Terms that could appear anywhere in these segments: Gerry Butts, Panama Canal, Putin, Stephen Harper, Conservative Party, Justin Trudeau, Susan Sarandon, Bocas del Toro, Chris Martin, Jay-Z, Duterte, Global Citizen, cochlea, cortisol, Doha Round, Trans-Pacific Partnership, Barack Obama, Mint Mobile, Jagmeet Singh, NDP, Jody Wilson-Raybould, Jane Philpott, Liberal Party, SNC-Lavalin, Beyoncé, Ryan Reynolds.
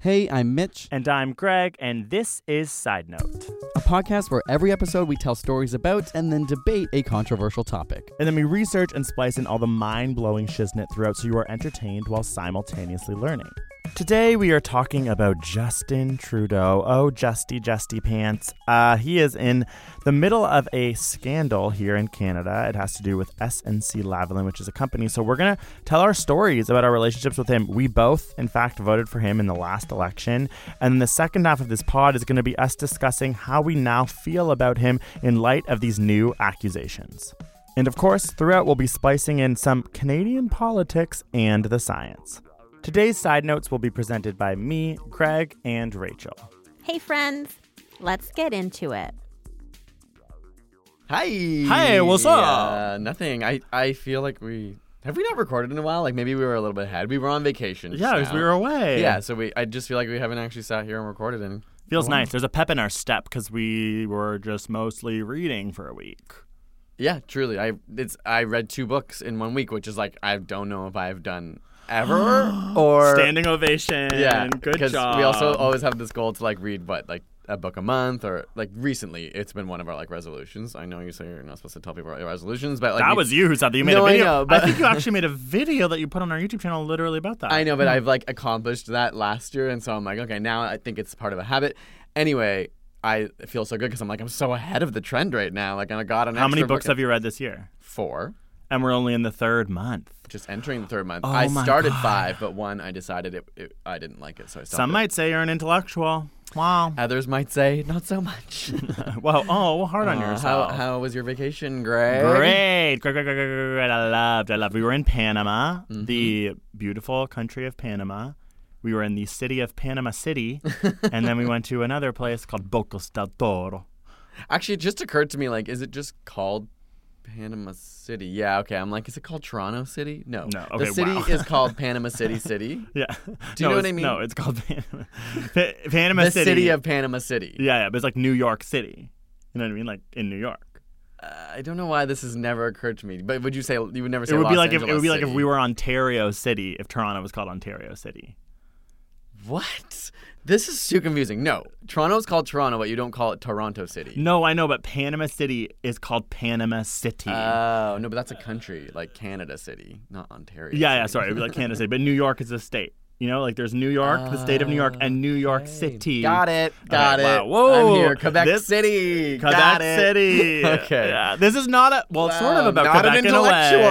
Hey, I'm Mitch. And I'm Greg, and this is Side Note, a podcast where every episode we tell stories about and then debate a controversial topic. And then we research and splice in all the mind-blowing shiznit throughout so you are entertained while simultaneously learning. Today we are talking about Justin Trudeau. Oh, Justy pants. He is in the middle of a scandal here in Canada. It has to do with SNC-Lavalin, which is a company. So we're going to tell our stories about our relationships with him. We both, in fact, voted for him in the last election. And the second half of this pod is going to be us discussing how we now feel about him in light of these new accusations. And of course, throughout we'll be splicing in some Canadian politics and the science. Today's Side Notes will be presented by me, Craig, and Rachel. Hey, friends. Let's get into it. Hi, what's up? Nothing. I feel like we not recorded in a while? Like, maybe we were a little bit ahead. We were on vacation. Yeah, because we were away. Yeah, so I just feel like we haven't actually sat here and recorded anything. Feels nice. There's a pep in our step because we were just mostly reading for a week. Yeah, truly. I read 2 books in 1 week, which is like, I don't know if I've done ever or standing ovation. Yeah, good job. We also always have this goal to like read a book a month, or like recently it's been one of our like resolutions. I know you say you're not supposed to tell people about your resolutions, but like that was you who said that you made a video. I know, but I think you actually made a video that you put on our YouTube channel literally about that. I know, but I've like accomplished that last year, and so I'm like, okay, now I think it's part of a habit. Anyway, I feel so good because I'm like, I'm so ahead of the trend right now. Like, and I got an extra. How many books have you read this year? 4. And we're only in the 3rd month. Just entering the 3rd month. Oh, I started 5, but 1 I decided I didn't like it, so I stopped. Some might say you're an intellectual. Wow. Others might say not so much. Hard on yourself. How was your vacation, Greg? Great. I loved. We were in Panama, the beautiful country of Panama. We were in the city of Panama City, and then we went to another place called Bocas del Toro. Actually, it just occurred to me, like, is it just called Panama City? Yeah, okay. I'm like, is it called Toronto City? No. Okay, the city is called Panama City. Yeah. Do you know what I mean? No, it's called Panama. Panama City. The city of Panama City. Yeah, but it's like New York City. You know what I mean? Like in New York. I don't know why this has never occurred to me. But would you say you would never say Los Angeles City? It would be like if we were Ontario City, if Toronto was called Ontario City. What? This is too confusing. No. Toronto's called Toronto, but you don't call it Toronto City. No, I know, but Panama City is called Panama City. Oh, no, but that's a country, like Canada City, not Ontario. Yeah, sorry. It'd be like Canada City, but New York is a state. You know, like there's New York, the state of New York, and New York City. Got it. Wow. Whoa. I'm here. Quebec City. Okay. Yeah. This is not sort of about not Quebec an intellectual. In a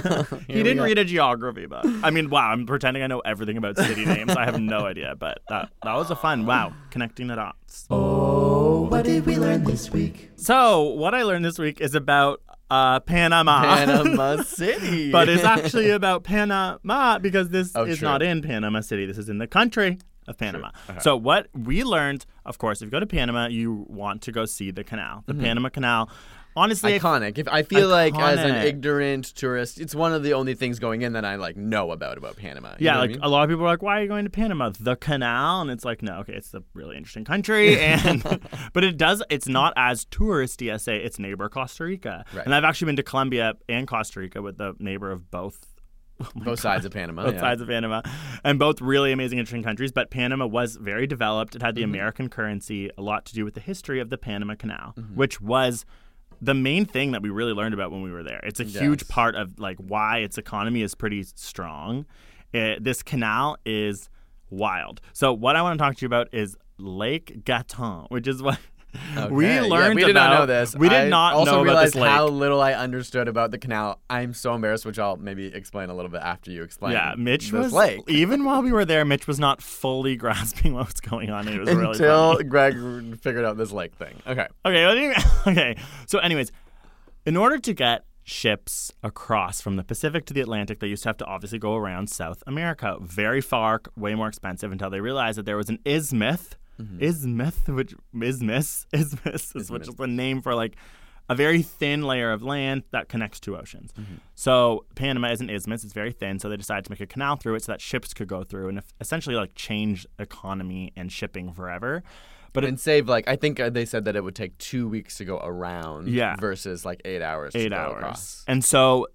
way. Yeah. He didn't read a geography book. I mean, wow, I'm pretending I know everything about city names. I have no idea, but that was a fun, connecting the dots. Oh, what did we learn this week? So what I learned this week is about Panama City. But it's actually about Panama because this is not in Panama City. This is in the country of Panama. Uh-huh. So what we learned, of course, if you go to Panama, you want to go see the canal, the Panama Canal. Honestly, iconic. If I feel like as an ignorant tourist, it's one of the only things going in that I like know about Panama. You know what I mean? A lot of people are like, "Why are you going to Panama? The canal?" And it's like, no, okay, it's a really interesting country, but it does. It's not as touristy as say its neighbor Costa Rica. Right. And I've actually been to Colombia and Costa Rica with the neighbor of both. Both sides of Panama. And both really amazing, interesting countries. But Panama was very developed. It had the American currency. A lot to do with the history of the Panama Canal, which was the main thing that we really learned about when we were there. It's a huge part of like why its economy is pretty strong. This canal is wild. So what I want to talk to you about is Lake Gatun, which is what Okay. We learned about this. We did not know about this lake. I also realized how little I understood about the canal. I'm so embarrassed, which I'll maybe explain a little bit after you explain. Yeah, Mitch was lake. Even while we were there, Mitch was not fully grasping what was going on. It was until Greg figured out this lake thing. Okay. So, anyways, in order to get ships across from the Pacific to the Atlantic, they used to have to obviously go around South America. Very far, way more expensive, until they realized that there was an isthmus. Mm-hmm. Isthmus, which is the name for like a very thin layer of land that connects two oceans. Mm-hmm. So Panama is an isthmus; it's very thin. So they decided to make a canal through it so that ships could go through and essentially like change economy and shipping forever. But save like I think they said that it would take 2 weeks to go around, versus like 8 hours. Across. And so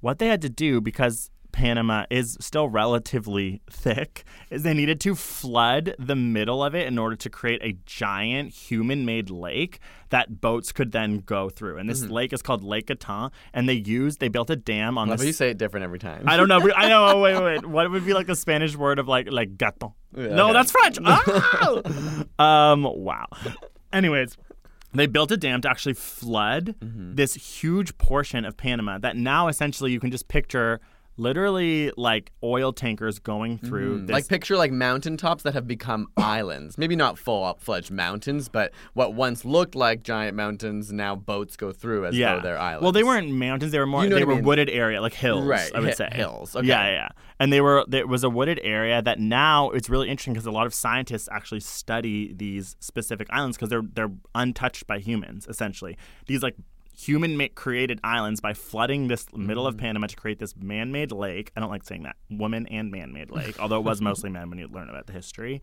what they had to do, because Panama is still relatively thick, is they needed to flood the middle of it in order to create a giant human-made lake that boats could then go through. And this lake is called Lake Gatun, and they built a dam on this. You say it different every time. I don't know. I know. Oh, wait. What would be like the Spanish word of like Gatun? Yeah, no, that's French. Oh! Wow. Anyways. They built a dam to actually flood this huge portion of Panama that now essentially you can just picture literally like oil tankers going through this. Like picture like mountaintops that have become islands. Maybe not full-fledged mountains, but what once looked like giant mountains, now boats go through as though they're islands. Well, they weren't mountains. They were more, wooded area, like hills, right. I would say. Hills, okay. Yeah. And there was a wooded area that now it's really interesting because a lot of scientists actually study these specific islands because they're untouched by humans, essentially. These like human-created islands by flooding this middle of Panama to create this man-made lake. I don't like saying that. Woman and man-made lake, although it was mostly man when you learn about the history,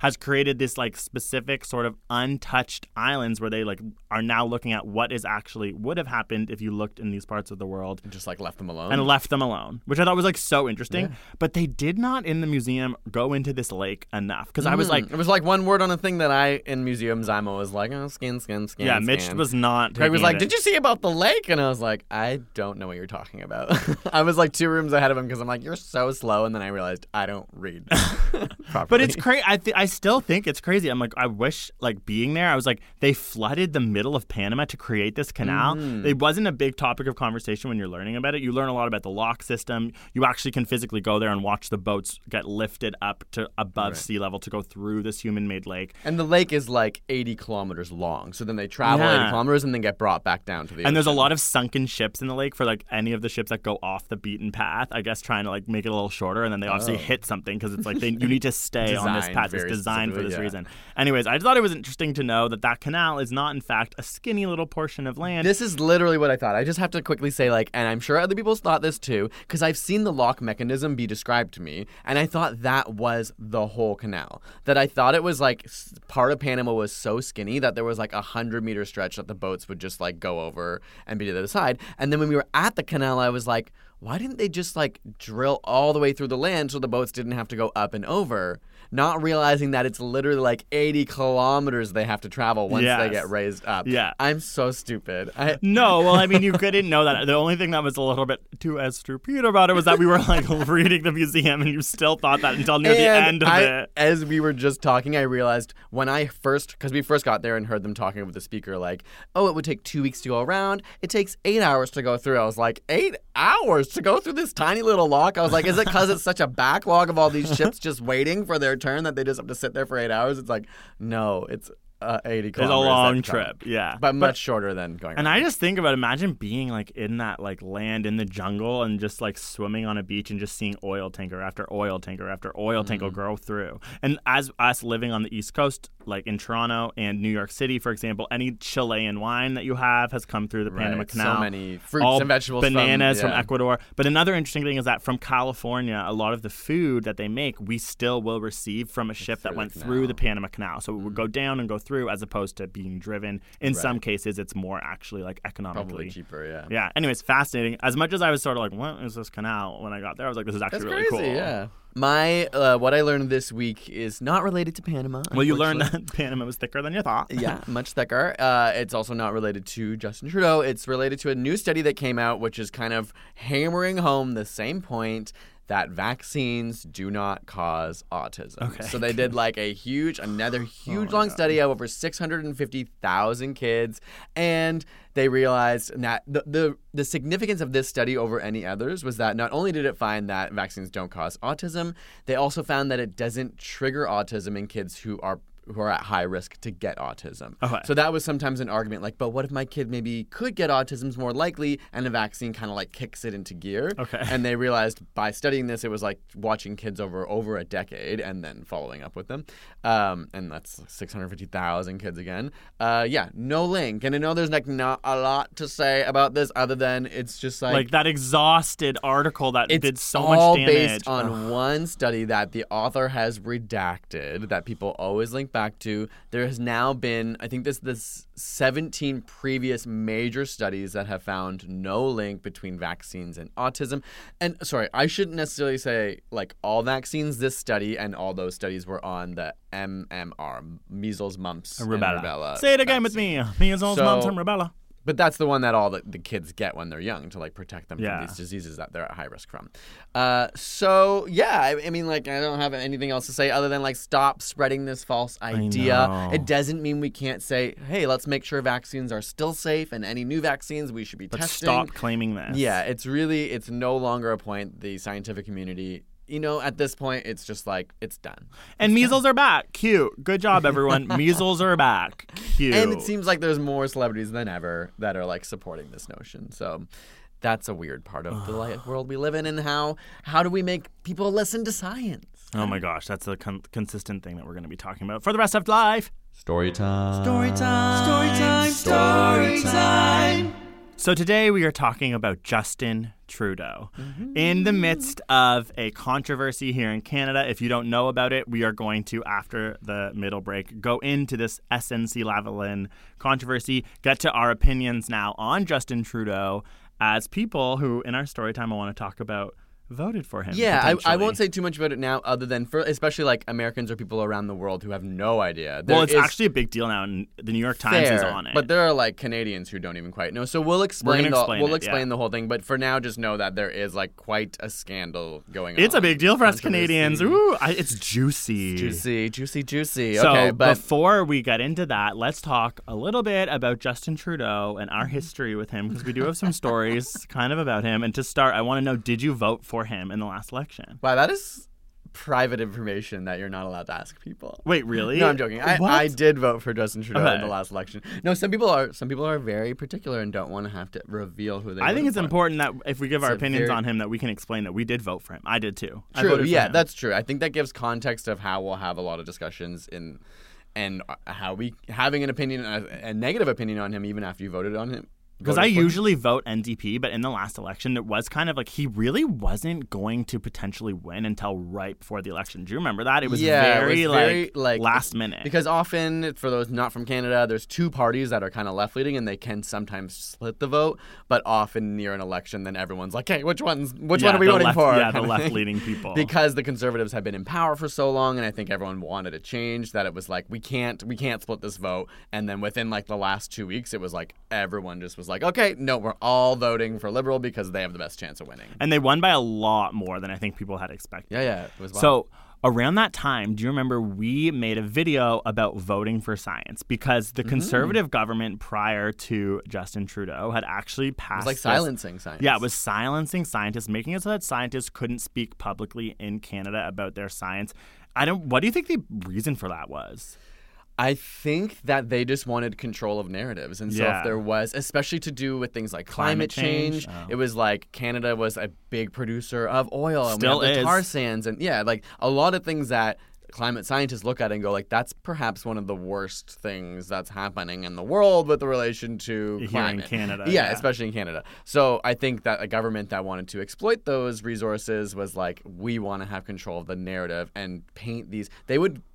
has created this like specific sort of untouched islands where they like are now looking at what is actually would have happened if you looked in these parts of the world. And just like left them alone. And left them alone, which I thought was like so interesting. Yeah. But they did not in the museum go into this lake enough because I was like... It was like one word on a thing that in museums I'm always like, oh, skin. Yeah, Mitch was not... Greg was like, did you see about the lake? And I was like, I don't know what you're talking about. I was like 2 rooms ahead of him because I'm like, you're so slow. And then I realized I don't read properly. But it's crazy. I still think it's crazy. I'm like, I wish like being there. I was like, they flooded the middle of Panama to create this canal. It wasn't a big topic of conversation when you're learning about it. You learn a lot about the lock system. You actually can physically go there and watch the boats get lifted up to above sea level to go through this human-made lake. And the lake is like 80 kilometers long. So then they travel 80 kilometers and then get brought back down to the ocean. And there's a lot of sunken ships in the lake for like any of the ships that go off the beaten path, I guess trying to like make it a little shorter. And then they obviously hit something because it's like you need to stay on this path. It's designed for this reason. Anyways, I thought it was interesting to know that canal is not, in fact, a skinny little portion of land. This is literally what I thought. I just have to quickly say, like, and I'm sure other people thought this too, because I've seen the lock mechanism be described to me, and I thought that was the whole canal. That I thought it was, like, part of Panama was so skinny that there was, like, 100-meter stretch that the boats would just, like, go over and be to the other side. And then when we were at the canal, I was like, why didn't they just, like, drill all the way through the land so the boats didn't have to go up and over? Not realizing that it's literally, like, 80 kilometers they have to travel once they get raised up. Yeah. I'm so stupid. No, well, I mean, you couldn't know that. The only thing that was a little bit too stupid about it was that we were, like, reading the museum, and you still thought that until near the end of it. As we were just talking, I realized when I first, because we first got there and heard them talking over the speaker, like, oh, it would take 2 weeks to go around. It takes 8 hours to go through. I was like, 8 hours? To go through this tiny little lock? I was like, is it because it's such a backlog of all these ships just waiting for their turn that they just have to sit there for 8 hours? It's like, no, it's 80 kilometers. It's a long trip, But much shorter than going around. And I just think about, imagine being like in that like land in the jungle and just like swimming on a beach and just seeing oil tanker after oil tanker after oil tanker go through. And as us living on the East Coast, like in Toronto and New York City, for example, any Chilean wine that you have has come through the Panama Canal. So many fruits and vegetables. Bananas from Ecuador. But another interesting thing is that from California, a lot of the food that they make, we still will receive from a ship that went through the Panama Canal. So it would go down and go through as opposed to being driven. In some cases, it's more actually like economically. Probably cheaper, Yeah. Anyways, fascinating. As much as I was sort of like, what is this canal? When I got there, I was like, this is actually really cool. Yeah. My what I learned this week is not related to Panama. Well, you learned that Panama was thicker than you thought. Yeah, much thicker. It's also not related to Justin Trudeau. It's related to a new study that came out, which is kind of hammering home the same point that vaccines do not cause autism. Okay. So they did like a huge, another huge study of over 650,000 kids, and they realized that the significance of this study over any others was that not only did it find that vaccines don't cause autism, they also found that it doesn't trigger autism in kids who are at high risk to get autism. Okay. So that was sometimes an argument like, but what if my kid maybe could get autism's more likely and a vaccine kind of like kicks it into gear? Okay. And they realized by studying this, it was like watching kids over a decade and then following up with them. And that's 650,000 kids again. No link. And I know there's like not a lot to say about this other than it's just like... Like that exhausted article that did so much damage. It's all based on one study that the author has redacted that people always link back to. There has now been, I think this 17 previous major studies that have found no link between vaccines and autism. And sorry, I shouldn't necessarily say like all vaccines. This study and all those studies were on the MMR, measles, mumps, and rubella. Say it again vaccine. With me. Measles, mumps, and rubella. But that's the one that all the kids get when they're young to, like, protect them from these diseases that they're at high risk from. I mean, like, I don't have anything else to say other than, like, stop spreading this false idea. It doesn't mean we can't say, hey, let's make sure vaccines are still safe and any new vaccines we should be testing. But stop claiming this. Yeah, it's no longer a point the scientific community... You know, at this point, it's just like, it's done. And measles are back. Cute. Good job, everyone. Measles are back. Cute. And it seems like there's more celebrities than ever that are, like, supporting this notion. So that's a weird part of the world we live in. And how do we make people listen to science? Oh, my gosh. That's a consistent thing that we're going to be talking about for the rest of life. Story time. So today we are talking about Justin Trudeau. Mm-hmm. In the midst of a controversy here in Canada, if you don't know about it, we are going to, after the middle break, go into this SNC-Lavalin controversy, get to our opinions now on Justin Trudeau as people who, in our story time, I want to talk about voted for him. Yeah, I won't say too much about it now other than for especially like Americans or people around the world who have no idea. It's actually a big deal now and the New York Times is on it. But there are like Canadians who don't even quite know. So we'll explain the whole thing, but for now just know that there is like quite a scandal going on. It's a big deal for us Canadians. Ooh, it's juicy. Juicy. So okay, but before we get into that, let's talk a little bit about Justin Trudeau and our history with him because we do have some stories kind of about him. And to start, I want to know, did you vote for him in the last election? Wow, that is private information that you're not allowed to ask people. Wait, really? No, I'm joking. I did vote for Justin Trudeau in the last election. No, some people are very particular and don't want to have to reveal who they are. I think it's important that if we give our opinions on him that we can explain that we did vote for him. I did too. True, yeah, that's true. I think that gives context of how we'll have a lot of discussions and how we having an opinion, a negative opinion on him even after you voted on him. Because I usually vote NDP, but in the last election, it was kind of like he really wasn't going to potentially win until right before the election. Do you remember that? It was very last minute. Because often, for those not from Canada, there's two parties that are kind of left-leaning, and they can sometimes split the vote. But often near an election, then everyone's like, hey, which one are we voting for? Yeah, the left-leaning people. Because the Conservatives have been in power for so long, and I think everyone wanted a change, that it was like, we can't split this vote. And then within like the last 2 weeks, it was like everyone just was like, okay, no, we're all voting for Liberal because they have the best chance of winning. And they won by a lot more than I think people had expected. Yeah, it was wild. So around that time, do you remember we made a video about voting for science because the Conservative government prior to Justin Trudeau had actually passed... It was like silencing science. Yeah, it was silencing scientists, making it so that scientists couldn't speak publicly in Canada about their science. What do you think the reason for that was? I think that they just wanted control of narratives. And so if there was, especially to do with things like climate change. It was like Canada was a big producer of oil. Still and we had the tar sands. And yeah, like a lot of things that climate scientists look at it and go like, that's perhaps one of the worst things that's happening in the world with the relation to climate. Here in Canada. Yeah, especially in Canada. So I think that a government that wanted to exploit those resources was like, we want to have control of the narrative and paint these.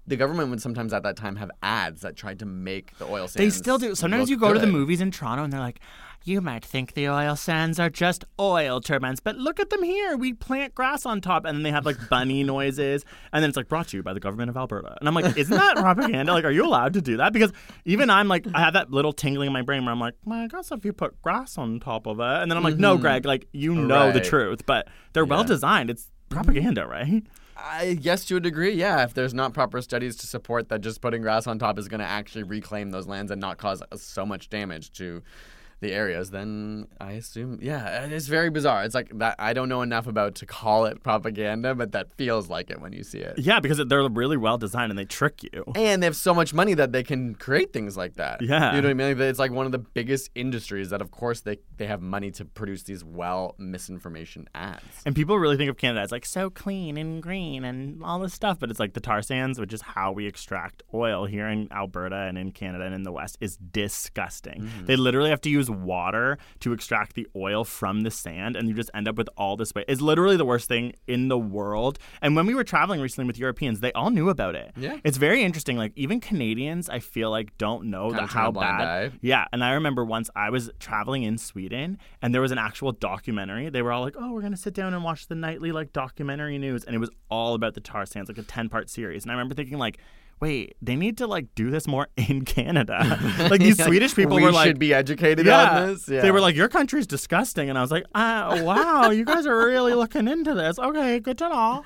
The government would sometimes at that time have ads that tried to make the oil sands. They still do. Sometimes you go to the movies in Toronto and they're like, you might think the oil sands are just oil turbines, but look at them here. We plant grass on top. And then they have like bunny noises. And then it's like brought to you by the government of Alberta. And I'm like, isn't that propaganda? Like, are you allowed to do that? Because even I'm like, I have that little tingling in my brain where I'm like, well, I guess if you put grass on top of it. And then I'm like, no, Greg, like, you know the truth. But they're well designed. It's propaganda, right? I guess to a degree, yeah. If there's not proper studies to support that just putting grass on top is going to actually reclaim those lands and not cause so much damage to the areas, then I assume, yeah, it's very bizarre. It's like that. I don't know enough about to call it propaganda, but that feels like it when you see it. Yeah, because they're really well designed and they trick you. And they have so much money that they can create things like that. Yeah. You know what I mean? It's like one of the biggest industries that, of course, they have money to produce these misinformation ads. And people really think of Canada as like so clean and green and all this stuff, but it's like the tar sands, which is how we extract oil here in Alberta and in Canada and in the West, is disgusting. Mm-hmm. They literally have to use water to extract the oil from the sand, and you just end up with all this waste. It's literally the worst thing in the world. And when we were traveling recently with Europeans, they all knew about it. Yeah. It's very interesting. Like, even Canadians, I feel like, don't know how bad. Yeah. And I remember once I was traveling in Sweden, and there was an actual documentary. They were all like, oh, we're going to sit down and watch the nightly, like, documentary news. And it was all about the tar sands, like a 10-part series. And I remember thinking, like, wait, they need to, like, do this more in Canada. Like, these Swedish people were like... We should be educated on this. Yeah. They were like, your country's disgusting. And I was like, wow, you guys are really looking into this. Okay, good to know.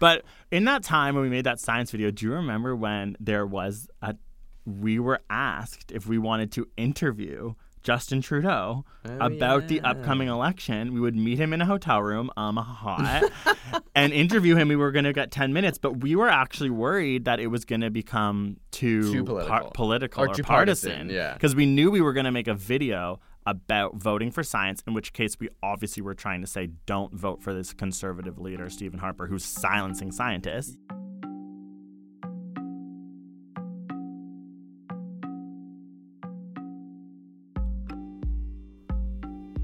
But in that time when we made that science video, do you remember when there was we were asked if we wanted to interview Justin Trudeau about the upcoming election. We would meet him in a hotel room, hot, and interview him. We were going to get 10 minutes, but we were actually worried that it was going to become too political or too partisan. Because we knew we were going to make a video about voting for science, in which case we obviously were trying to say don't vote for this conservative leader, Stephen Harper, who's silencing scientists.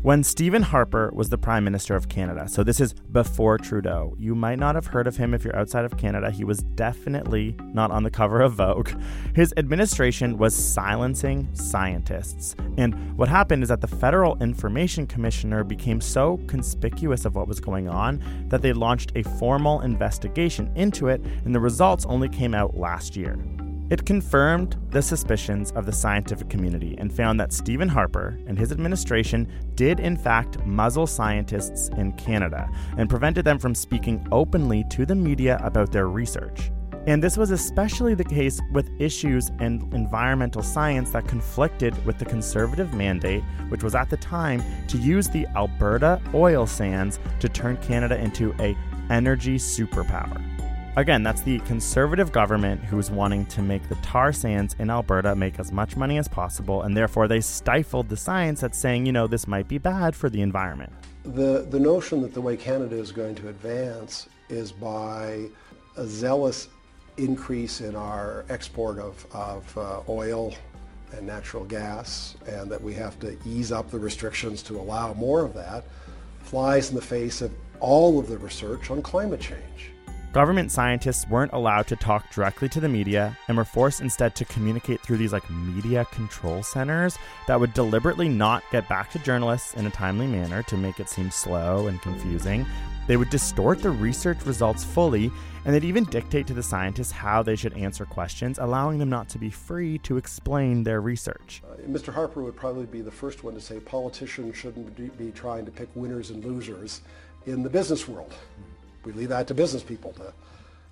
When Stephen Harper was the Prime Minister of Canada, so this is before Trudeau, you might not have heard of him if you're outside of Canada. He was definitely not on the cover of Vogue. His administration was silencing scientists. And what happened is that the Federal Information Commissioner became so conspicuous of what was going on that they launched a formal investigation into it, and the results only came out last year. It confirmed the suspicions of the scientific community and found that Stephen Harper and his administration did in fact muzzle scientists in Canada and prevented them from speaking openly to the media about their research. And this was especially the case with issues in environmental science that conflicted with the Conservative mandate, which was at the time to use the Alberta oil sands to turn Canada into an energy superpower. Again, that's the Conservative government who was wanting to make the tar sands in Alberta make as much money as possible, and therefore they stifled the science that's saying, you know, this might be bad for the environment. The notion that the way Canada is going to advance is by a zealous increase in our export of oil and natural gas, and that we have to ease up the restrictions to allow more of that, flies in the face of all of the research on climate change. Government scientists weren't allowed to talk directly to the media and were forced instead to communicate through these like media control centers that would deliberately not get back to journalists in a timely manner to make it seem slow and confusing. They would distort the research results fully, and they'd even dictate to the scientists how they should answer questions, allowing them not to be free to explain their research. Mr. Harper would probably be the first one to say politicians shouldn't be trying to pick winners and losers in the business world. We leave that to business people,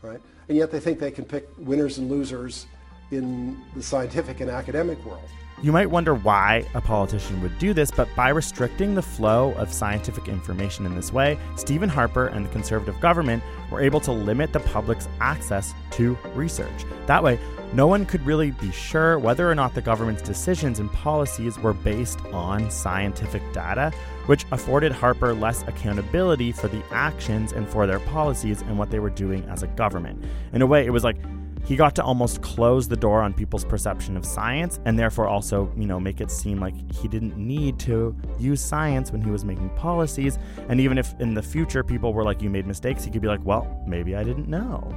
right? And yet they think they can pick winners and losers in the scientific and academic world. You might wonder why a politician would do this, but by restricting the flow of scientific information in this way, Stephen Harper and the Conservative government were able to limit the public's access to research. That way, no one could really be sure whether or not the government's decisions and policies were based on scientific data, which afforded Harper less accountability for the actions and for their policies and what they were doing as a government. In a way, it was like he got to almost close the door on people's perception of science and therefore also, you know, make it seem like he didn't need to use science when he was making policies. And even if in the future people were like, you made mistakes, he could be like, well, maybe I didn't know.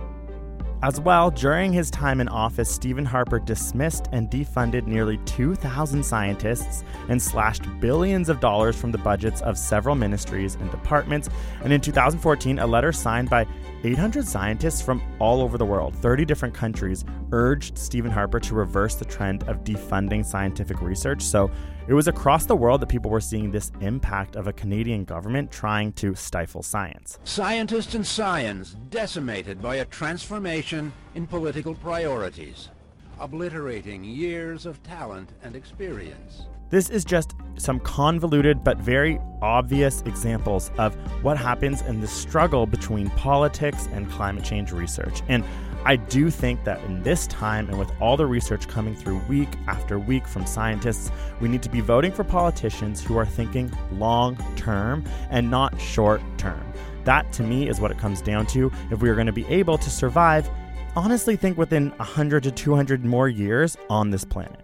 As well, during his time in office, Stephen Harper dismissed and defunded nearly 2,000 scientists and slashed billions of dollars from the budgets of several ministries and departments. And in 2014, a letter signed by 800 scientists from all over the world, 30 different countries, urged Stephen Harper to reverse the trend of defunding scientific research. So it was across the world that people were seeing this impact of a Canadian government trying to stifle science. Scientists and science decimated by a transformation in political priorities, obliterating years of talent and experience. This is just some convoluted but very obvious examples of what happens in the struggle between politics and climate change research. And I do think that in this time and with all the research coming through week after week from scientists, we need to be voting for politicians who are thinking long term and not short term. That, to me, is what it comes down to if we are going to be able to survive, honestly think, within 100 to 200 more years on this planet.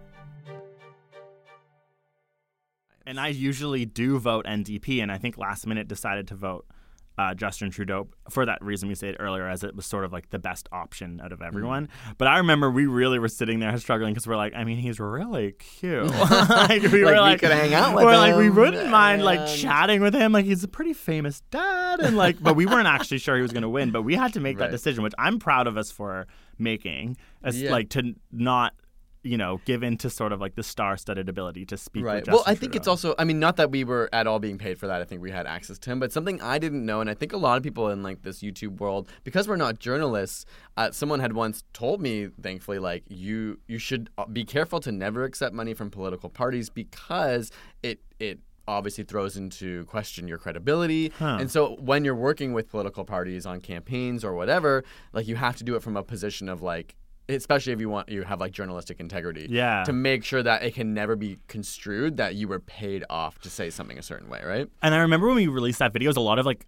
And I usually do vote NDP, and I think last minute decided to vote Justin Trudeau for that reason we said earlier, as it was sort of like the best option out of everyone. Mm-hmm. But I remember we really were sitting there struggling because we're like, I mean, he's really cute. we could hang out with him. Like, we wouldn't mind like chatting with him. Like, he's a pretty famous dad, and like, but we weren't actually sure he was going to win. But we had to make that decision, which I'm proud of us for making, like to not, you know, given to sort of like the star-studded ability to speak with Justin Trudeau. I think it's also, I mean, not that we were at all being paid for that. I think we had access to him. But something I didn't know, and I think a lot of people in like this YouTube world, because we're not journalists, someone had once told me, thankfully, like you should be careful to never accept money from political parties because it obviously throws into question your credibility. And so when you're working with political parties on campaigns or whatever, like you have to do it from a position of like, especially if you have like journalistic integrity, to make sure that it can never be construed that you were paid off to say something a certain way, right? And I remember when we released that video, it was a lot of like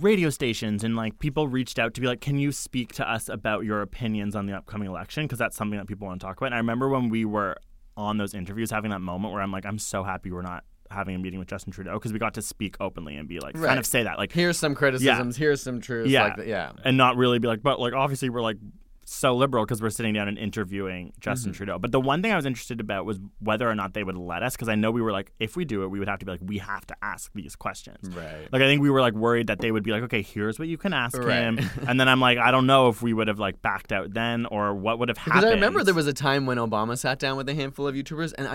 radio stations and like people reached out to be like, can you speak to us about your opinions on the upcoming election? Because that's something that people want to talk about. And I remember when we were on those interviews having that moment where I'm like, I'm so happy we're not having a meeting with Justin Trudeau because we got to speak openly and be like, kind of say that. Like, here's some criticisms, here's some truths. And not really be like, but like obviously we're like, so liberal because we're sitting down and interviewing Justin Trudeau. But the one thing I was interested about was whether or not they would let us, because I know we were like, if we do it, we would have to be like, we have to ask these questions. Right. Like, I think we were like worried that they would be like, okay, here's what you can ask him. And then I'm like, I don't know if we would have like backed out then or what would have happened. Because I remember there was a time when Obama sat down with a handful of YouTubers and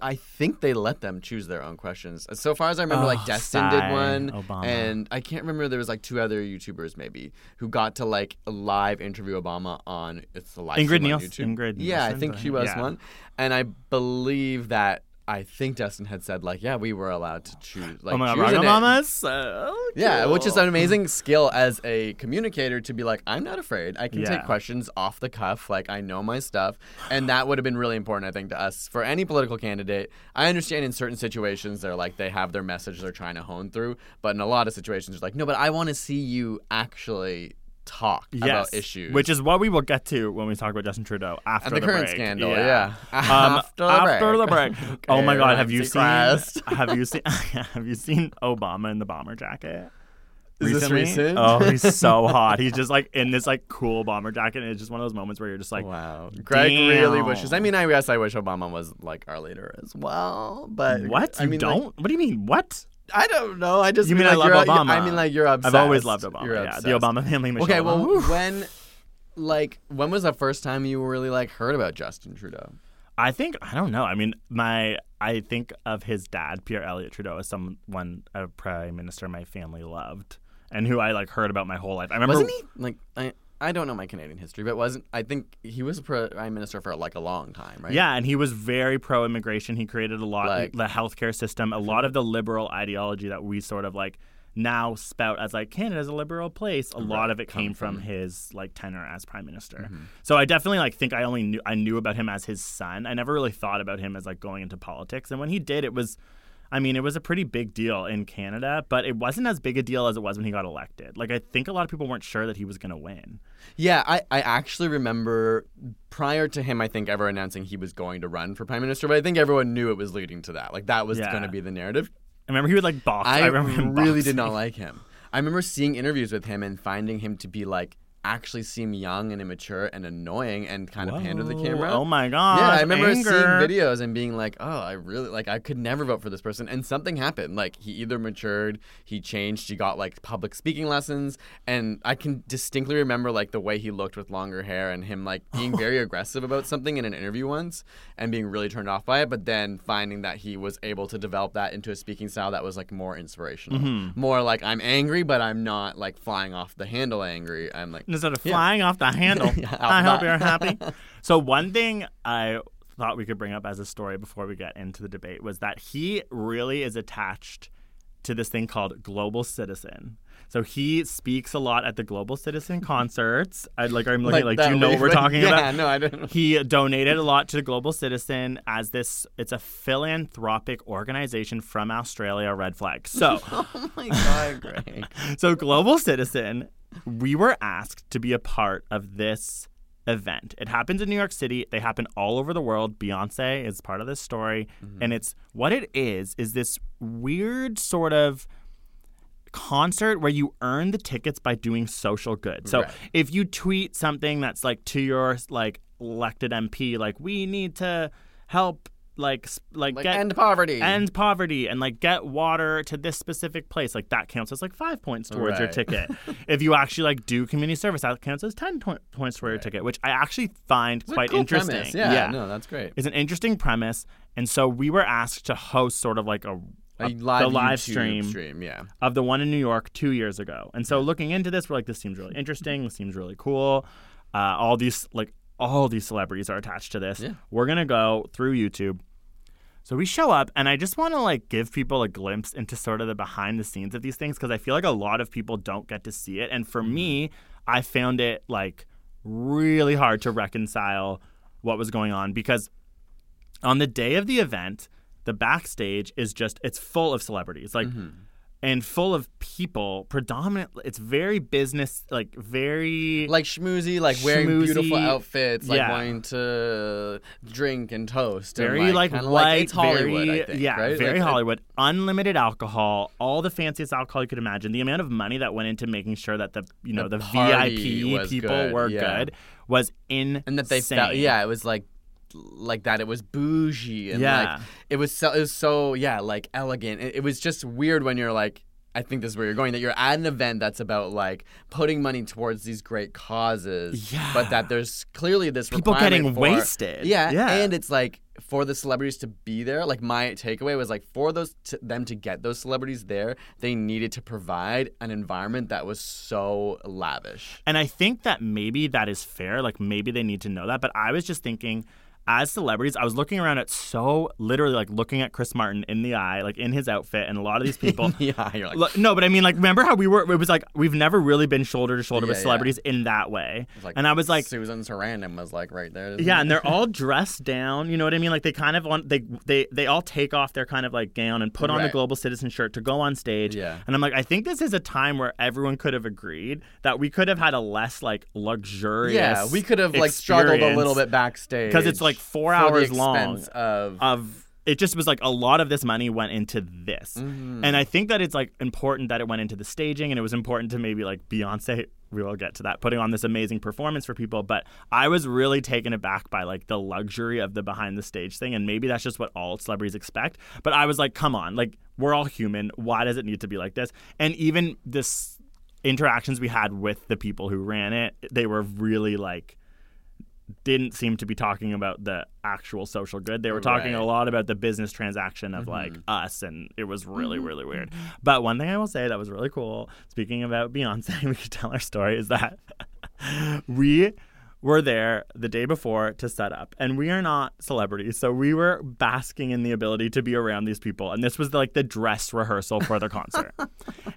I think they let them choose their own questions. So far as I remember, like Destin did one, Obama. And I can't remember, there was like two other YouTubers maybe who got to like live interview Obama on Ingrid Nielsen. YouTube. Yeah, I think she was one. And I believe that Destin had said like, we were allowed to choose. Like, oh my God, Obama, so cool. Yeah, which is an amazing skill as a communicator to be like, I'm not afraid. I can take questions off the cuff. Like, I know my stuff. And that would have been really important, I think, to us for any political candidate. I understand in certain situations they're like, they have their message they're trying to hone through. But in a lot of situations, they're like, no, but I want to see you actually talk about issues, which is what we will get to when we talk about Justin Trudeau after the current break. Scandal, after the break. Okay, oh my God, have you seen Obama in the bomber jacket? Is this recent? Oh, he's so hot. He's just like in this like cool bomber jacket, and it's just one of those moments where you're just like, wow. Greg really wishes. I mean, I guess I wish Obama was like our leader as well, but what? I mean, don't? Like, what do you mean? What? I don't know. I just mean like, I love Obama. I mean, like, you're obsessed. I've always loved Obama. The Obama family. Michelle okay, well, Obama. When was the first time you really like heard about Justin Trudeau? I don't know. I mean, I think of his dad, Pierre Elliott Trudeau, as a prime minister my family loved and who I like heard about my whole life. I remember. Wasn't he like? I don't know my Canadian history, but I think he was prime minister for like a long time, right? Yeah, and he was very pro-immigration. He created a lot like, the healthcare system, a lot of the liberal ideology that we sort of like now spout as like Canada's a liberal place. A lot of it came from his like tenure as prime minister. Mm-hmm. So I definitely like think I knew about him as his son. I never really thought about him as like going into politics. And when he did, it was a pretty big deal in Canada, but it wasn't as big a deal as it was when he got elected. Like, I think a lot of people weren't sure that he was going to win. Yeah, I actually remember prior to him, I think, ever announcing he was going to run for prime minister, but I think everyone knew it was leading to that. Like, that was going to be the narrative. I remember he would, like, box. I remember him really boxing. Did not like him. I remember seeing interviews with him and finding him to be, like, actually seem young and immature and annoying and kind of pander the camera. Oh my God. Yeah, I remember seeing videos and being like, oh, I really, like, I could never vote for this person. And something happened. Like, he either matured, he changed, he got, like, public speaking lessons. And I can distinctly remember, like, the way he looked with longer hair and him, like, being very aggressive about something in an interview once and being really turned off by it. But then finding that he was able to develop that into a speaking style that was, like, more inspirational. Mm-hmm. More like, I'm angry, but I'm not, like, flying off the handle angry. I'm like, instead of flying off the handle, I hope you're happy. So one thing I thought we could bring up as a story before we get into the debate was that he really is attached to this thing called Global Citizen. So he speaks a lot at the Global Citizen concerts. I'm looking like, do you know what we're talking about? Yeah, no, I don't. He donated a lot to the Global Citizen as this, it's a philanthropic organization from Australia, red flag. So, oh my God, Greg. So Global Citizen, we were asked to be a part of this event. It happens in New York City. They happen all over the world. Beyonce is part of this story. Mm-hmm. And it's what it is this weird sort of concert where you earn the tickets by doing social good. So if you tweet something that's like to your like elected MP, like we need to help get end poverty and like get water to this specific place, like that counts as like 5 points towards your ticket. If you actually like do community service, that counts as 10 points for your ticket, which I actually find it's quite a cool interesting premise. Yeah, no, that's great. It's an interesting premise. And so we were asked to host sort of like a live stream of the one in New York 2 years ago. And so looking into this, we're like, this seems really interesting. This seems really cool. All these celebrities are attached to this. Yeah. We're going to go through YouTube. So we show up, and I just want to like give people a glimpse into sort of the behind the scenes of these things because I feel like a lot of people don't get to see it. And for me, I found it like really hard to reconcile what was going on because on the day of the event, the backstage is just – it's full of celebrities. Like and full of people, predominantly. It's very business, like very... like schmoozy, like wearing beautiful outfits, like wanting to drink and toast. Very and like white, like, it's Hollywood, very, I think, right? Very like, Hollywood. Unlimited alcohol, all the fanciest alcohol you could imagine. The amount of money that went into making sure that the VIP people were good was insane. And that they felt, it was like that it was bougie and like it was so like elegant. It was just weird when you're like, I think this is where you're going, that you're at an event that's about like putting money towards these great causes, but that there's clearly this people getting wasted, and it's like for the celebrities to be there. Like my takeaway was like for those them to get those celebrities there, they needed to provide an environment that was so lavish. And I think that maybe that is fair. Like maybe they need to know that. But I was just thinking, as celebrities, I was looking around at looking at Chris Martin in the eye, like in his outfit, and a lot of these people. You're like... No, but I mean, like, remember how we were, it was like, we've never really been shoulder to shoulder with celebrities in that way. Like, and I was like... Susan Sarandon was like right there. And they're all dressed down, you know what I mean? Like, they kind of want, they all take off their kind of like gown and put on the Global Citizen shirt to go on stage. Yeah. And I'm like, I think this is a time where everyone could have agreed that we could have had a less like luxurious we could have like struggled a little bit backstage. Because it's like, 4 hours long of it just was like a lot of this money went into this. And I think that it's like important that it went into the staging, and it was important to maybe like Beyonce, we will get to that, putting on this amazing performance for people. But I was really taken aback by like the luxury of the behind the stage thing. And maybe that's just what all celebrities expect. But I was like, come on, like we're all human. Why does it need to be like this? And even this interactions we had with the people who ran it, they were really like, didn't seem to be talking about the actual social good. They were talking a lot about the business transaction of like us, and it was really, really weird. But one thing I will say that was really cool, speaking about Beyonce, we could tell our story, is that we were there the day before to set up, and we are not celebrities, so we were basking in the ability to be around these people, and this was like the dress rehearsal for the concert.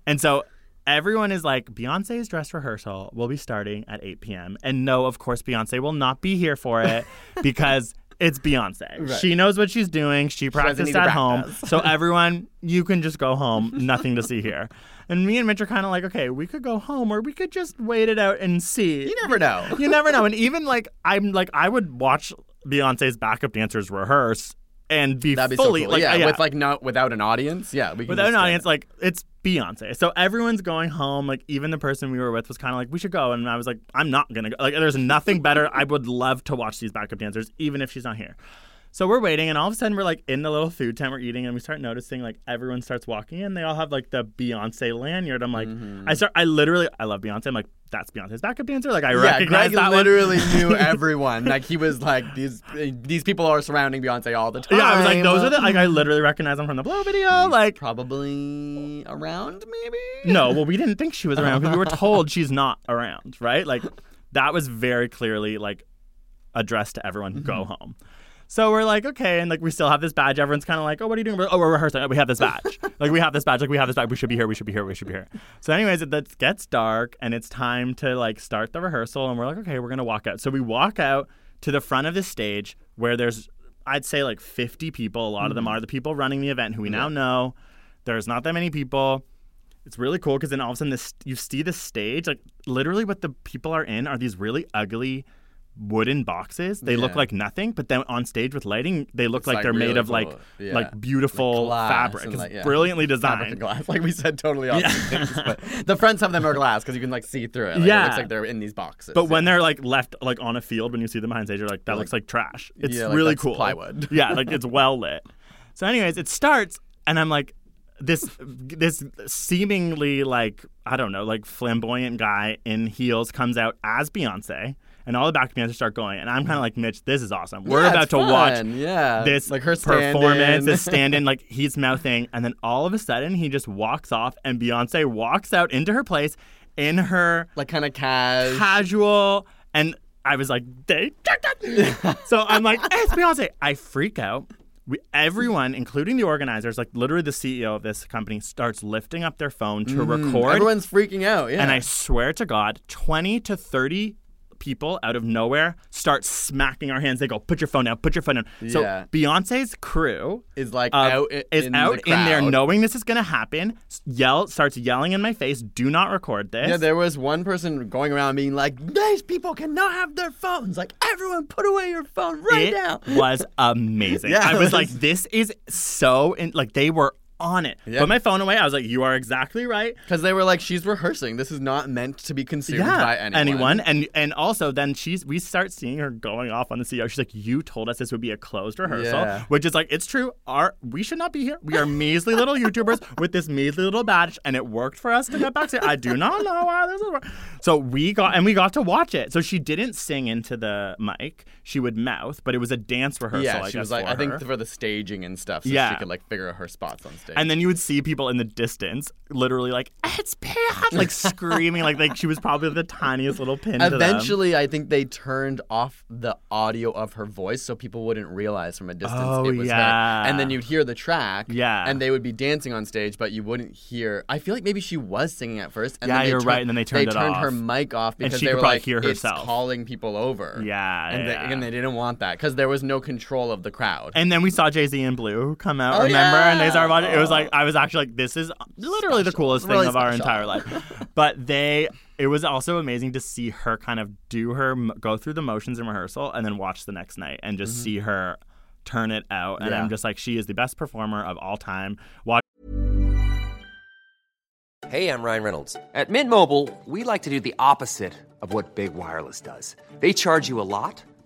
And so everyone is like, Beyonce's dress rehearsal will be starting at 8 p.m. And no, of course, Beyonce will not be here for it because it's Beyonce. Right. She knows what she's doing. She practiced at home. So everyone, you can just go home. Nothing to see here. And me and Mitch are kind of like, okay, we could go home or we could just wait it out and see. You never know. You never know. And even like, I would watch Beyonce's backup dancers rehearse and be fully so cool. With not without an audience. Yeah, we can without an audience, it's Beyonce. So everyone's going home. Even the person we were with was kind of like, we should go. And I was like, I'm not going to go. There's nothing better. I would love to watch these backup dancers, even if she's not here. So we're waiting, and all of a sudden we're in the little food tent, we're eating, and we start noticing everyone starts walking in. They all have the Beyonce lanyard. I'm like, mm-hmm. I love Beyonce. I'm like, that's Beyonce's backup dancer. I recognize Greg that literally one. Knew everyone. He was these people are surrounding Beyonce all the time. Yeah, I was those are the I literally recognize them from the blow video. Probably around maybe. No, we didn't think she was around because we were told she's not around. Right, that was very clearly addressed to everyone. Mm-hmm. Go home. So we're okay, and we still have this badge. Everyone's kind of oh, what are you doing? We're rehearsing. Oh, we have this badge. We have this badge. We should be here. So anyways, it gets dark, and it's time to start the rehearsal, and we're okay, we're going to walk out. So we walk out to the front of the stage where there's, I'd say 50 people. A lot of them are the people running the event who we now know. There's not that many people. It's really cool because then all of a sudden you see the stage. Literally what the people are in are these really ugly wooden boxes. They look like nothing, but then on stage with lighting they look like they're really made of cool. Beautiful fabric. It's brilliantly designed glass, we said, totally opposite things, but the fronts of them are glass because you can see through it. It looks like they're in these boxes, but when they're left on a field, when you see them behind stage, you're that looks like trash. It's really that's cool plywood. It's well lit. So anyways, it starts, and I'm this seemingly flamboyant guy in heels comes out as Beyonce. And all the backup dancers start going. And I'm kind of Mitch, this is awesome. We're about to watch this her performance, this stand-in. He's mouthing. And then all of a sudden, he just walks off. And Beyonce walks out into her place in her... kind of casual. And I was they... So I'm it's Beyonce. I freak out. Everyone, including the organizers, literally the CEO of this company, starts lifting up their phone to record. Everyone's freaking out, yeah. And I swear to God, 20 to 30... people out of nowhere start smacking our hands. They go, put your phone down, put your phone down. Yeah. So Beyonce's crew is out in there knowing this is going to happen, starts yelling in my face, do not record this. Yeah, there was one person going around being these people cannot have their phones. Everyone put away your phone right now. It was amazing. Yeah, I was this is so, they were on it. Yep. Put my phone away. I was you are exactly right. Because they were she's rehearsing. This is not meant to be consumed by anyone. And also then we start seeing her going off on the CEO. She's you told us this would be a closed rehearsal, which is it's true. We should not be here. We are measly little YouTubers with this measly little badge, and it worked for us to get back to. I do not know why this is working. So we got to watch it. So she didn't sing into the mic. She would mouth, but it was a dance rehearsal. Yeah, she was for I think for the staging and stuff, so she could figure out her spots on stage. And then you would see people in the distance literally it's Pat, screaming she was probably the tiniest little pin to them. Eventually, I think they turned off the audio of her voice so people wouldn't realize from a distance it was her. And then you'd hear the track and they would be dancing on stage, but you wouldn't hear. I feel maybe she was singing at first. And then you're right. And then they turned her mic off because they were hear herself. It's calling people over. Yeah. And they didn't want that because there was no control of the crowd. And then we saw Jay-Z and Blue come out, and they started watching. It was I was actually this is literally special. The coolest really thing of special. Our entire life. But it was also amazing to see her kind of do her, go through the motions in rehearsal and then watch the next night and just see her turn it out. And I'm just she is the best performer of all time. Hey, I'm Ryan Reynolds. At Mint Mobile, we like to do the opposite of what Big Wireless does. They charge you a lot.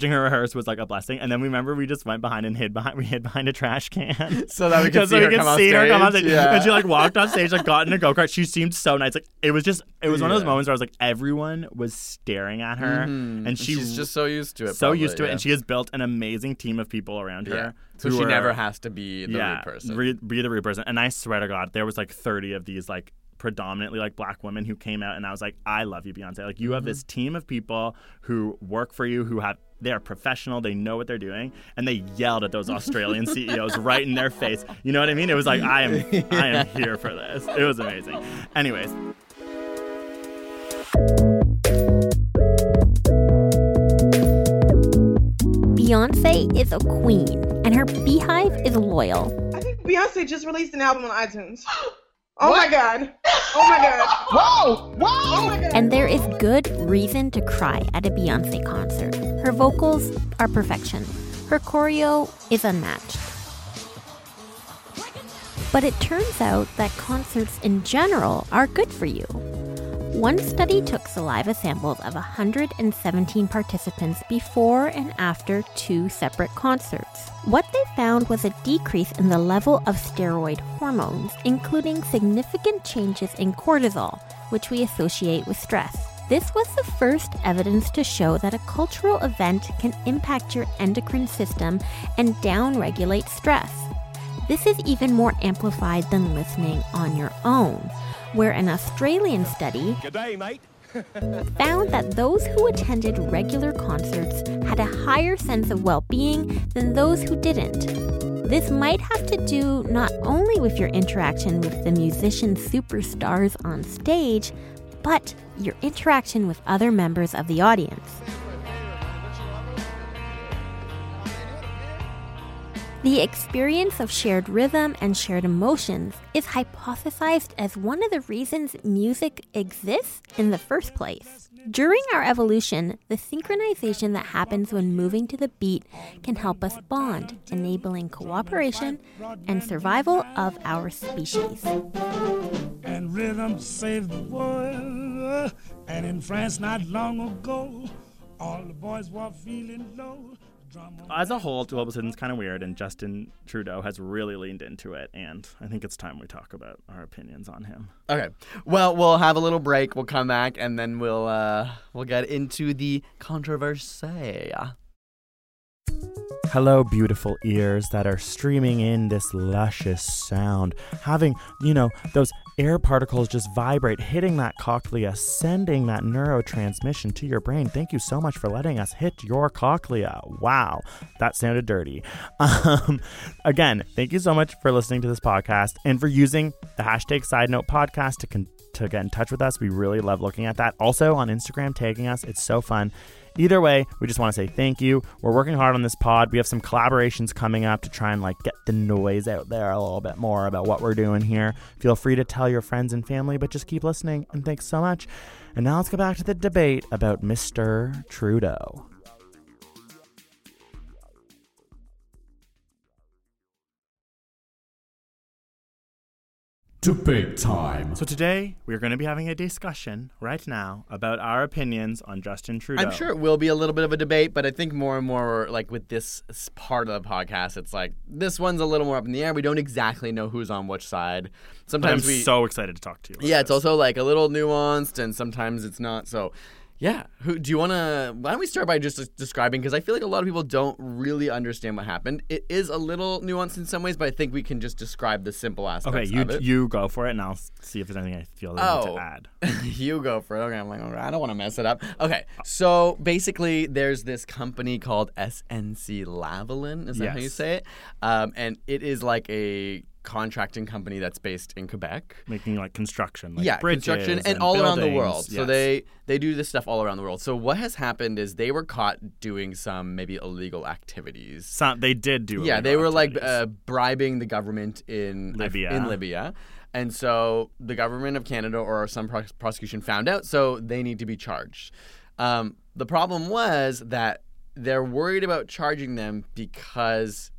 watching her rehearse was like a blessing. And then we remember we just went behind and hid behind a trash can so that we could see her come on stage. Yeah. And she like walked on stage, like got in a go-kart. She seemed so nice. Like it was one of those moments where I was like, everyone was staring at her, mm-hmm. and she's just so used to it. And she has built an amazing team of people around her. Yeah. So she never has to be the rude person. Be the rude person. And I swear to God, there was like 30 of these like predominantly like black women who came out, and I was like, I love you, Beyonce. Like you mm-hmm. have this team of people who work for you, who have they're professional, they know what they're doing, and they yelled at those Australian CEOs right in their face. You know what I mean? It was like I am here for this. It was amazing. Anyways. Beyonce is a queen, and her beehive is loyal. I think Beyonce just released an album on iTunes. Oh my God. Oh my God. Whoa! Whoa! Oh my God. And there is good reason to cry at a Beyonce concert. Her vocals are perfection. Her choreo is unmatched. But it turns out that concerts in general are good for you. One study took saliva samples of 117 participants before and after two separate concerts. What they found was a decrease in the level of steroid hormones, including significant changes in cortisol, which we associate with stress. This was the first evidence to show that a cultural event can impact your endocrine system and downregulate stress. This is even more amplified than listening on your own, where an Australian study G'day, mate. found that those who attended regular concerts had a higher sense of well-being than those who didn't. This might have to do not only with your interaction with the musician superstars on stage, but your interaction with other members of the audience. The experience of shared rhythm and shared emotions is hypothesized as one of the reasons music exists in the first place. During our evolution, the synchronization that happens when moving to the beat can help us bond, enabling cooperation and survival of our species. And rhythm saved the world, and in France not long ago, all the boys were feeling low. As a whole, Global Citizen's kind of weird, and Justin Trudeau has really leaned into it, and I think it's time we talk about our opinions on him. Okay. Well, we'll have a little break. We'll come back, and then we'll get into the controversy. Hello, beautiful ears that are streaming in this luscious sound. Having, those air particles just vibrate, hitting that cochlea, sending that neurotransmission to your brain. Thank you so much for letting us hit your cochlea. Wow, that sounded dirty. Again, thank you so much for listening to this podcast and for using the #SideNotePodcast to get in touch with us. We really love looking at that. Also on Instagram, tagging us. It's so fun. Either way, we just want to say thank you. We're working hard on this pod. We have some collaborations coming up to try and get the noise out there a little bit more about what we're doing here. Feel free to tell your friends and family, but just keep listening, and thanks so much. And now let's go back to the debate about Mr. Trudeau. Debate time. So today, we're going to be having a discussion right now about our opinions on Justin Trudeau. I'm sure it will be a little bit of a debate, but I think more and more, with this part of the podcast, it's like, this one's a little more up in the air. We don't exactly know who's on which side. Sometimes I'm so excited to talk to you. Yeah, it's also, a little nuanced, and sometimes it's not, so... Yeah. Why don't we start by just describing, because I feel like a lot of people don't really understand what happened. It is a little nuanced in some ways, but I think we can just describe the simple aspects of it. Okay, you go for it, and I'll see if there's anything I feel I need to add. You go for it. Okay, I'm like, I don't want to mess it up. Okay, so basically there's this company called SNC-Lavalin. Is that how you say it? And it is like a... contracting company that's based in Quebec. Making construction. Bridges construction and all buildings. Around the world. Yes. So they do this stuff all around the world. So what has happened is they were caught doing some maybe illegal activities. Bribing the government in Libya. And so the government of Canada or some prosecution found out, so they need to be charged. The problem was that they're worried about charging them because...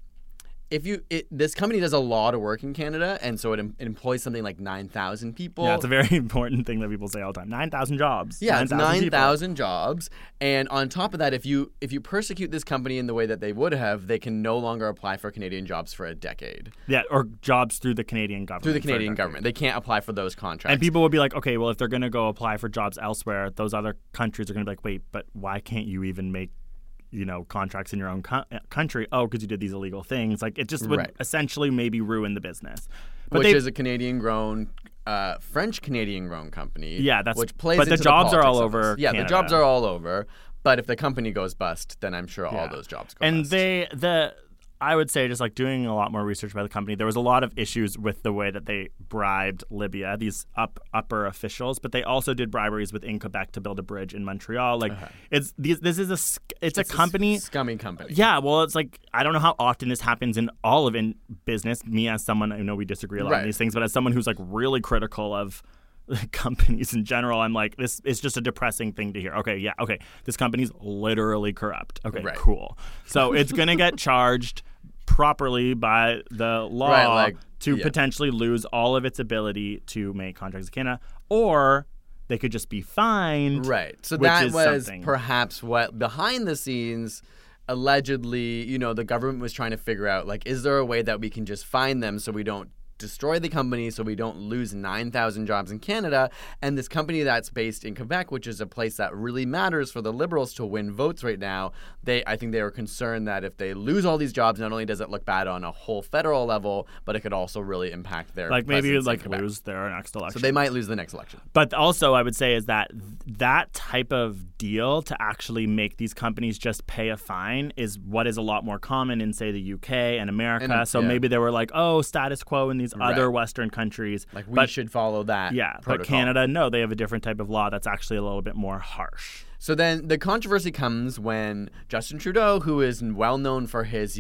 this company does a lot of work in Canada, and so it employs something like 9,000 people. Yeah, it's a very important thing that people say all the time. 9,000 jobs. Yeah, 9,000 jobs. And on top of that, if you persecute this company in the way that they would have, they can no longer apply for Canadian jobs for a decade. Yeah, or jobs through the Canadian government. Through the Canadian government. They can't apply for those contracts. And people would be like, okay, well, if they're going to go apply for jobs elsewhere, those other countries are going to be like, wait, but why can't you even make contracts in your own country. Oh, because you did these illegal things. Like, it just would essentially maybe ruin the business. But which is a Canadian-grown, French-Canadian-grown company. Yeah, that's... Which plays but into the jobs are all over Canada. Yeah, the jobs are all over. But if the company goes bust, then I'm sure all those jobs go bust. And I would say, just like doing a lot more research about the company, there was a lot of issues with the way that they bribed Libya, these upper officials, but they also did briberies within Quebec to build a bridge in Montreal. Like, it's a company, scummy company. Yeah, well, it's like, I don't know how often this happens in all of in business. Me as someone, I know we disagree a lot on these things, but as someone who's like really critical of companies in general, I'm like, this is just a depressing thing to hear. Okay, yeah, okay, this company's literally corrupt. Okay, cool. So it's gonna get charged properly by the law to potentially lose all of its ability to make contracts in Canada, or they could just be fined. Right. So that was perhaps what behind the scenes, allegedly, the government was trying to figure out, like, is there a way that we can just fine them so we don't destroy the company, so we don't lose 9,000 jobs in Canada, and this company that's based in Quebec, which is a place that really matters for the Liberals to win votes right now, I think they were concerned that if they lose all these jobs, not only does it look bad on a whole federal level, but it could also really impact their lose their next election. So they might lose the next election. But also, I would say is that that type of deal to actually make these companies just pay a fine is what is a lot more common in, say, the UK and America. Maybe they were like, oh, status quo in these other Western countries. Like, we should follow that. Yeah, protocol. But Canada, no, they have a different type of law that's actually a little bit more harsh. So then the controversy comes when Justin Trudeau, who is well known for his,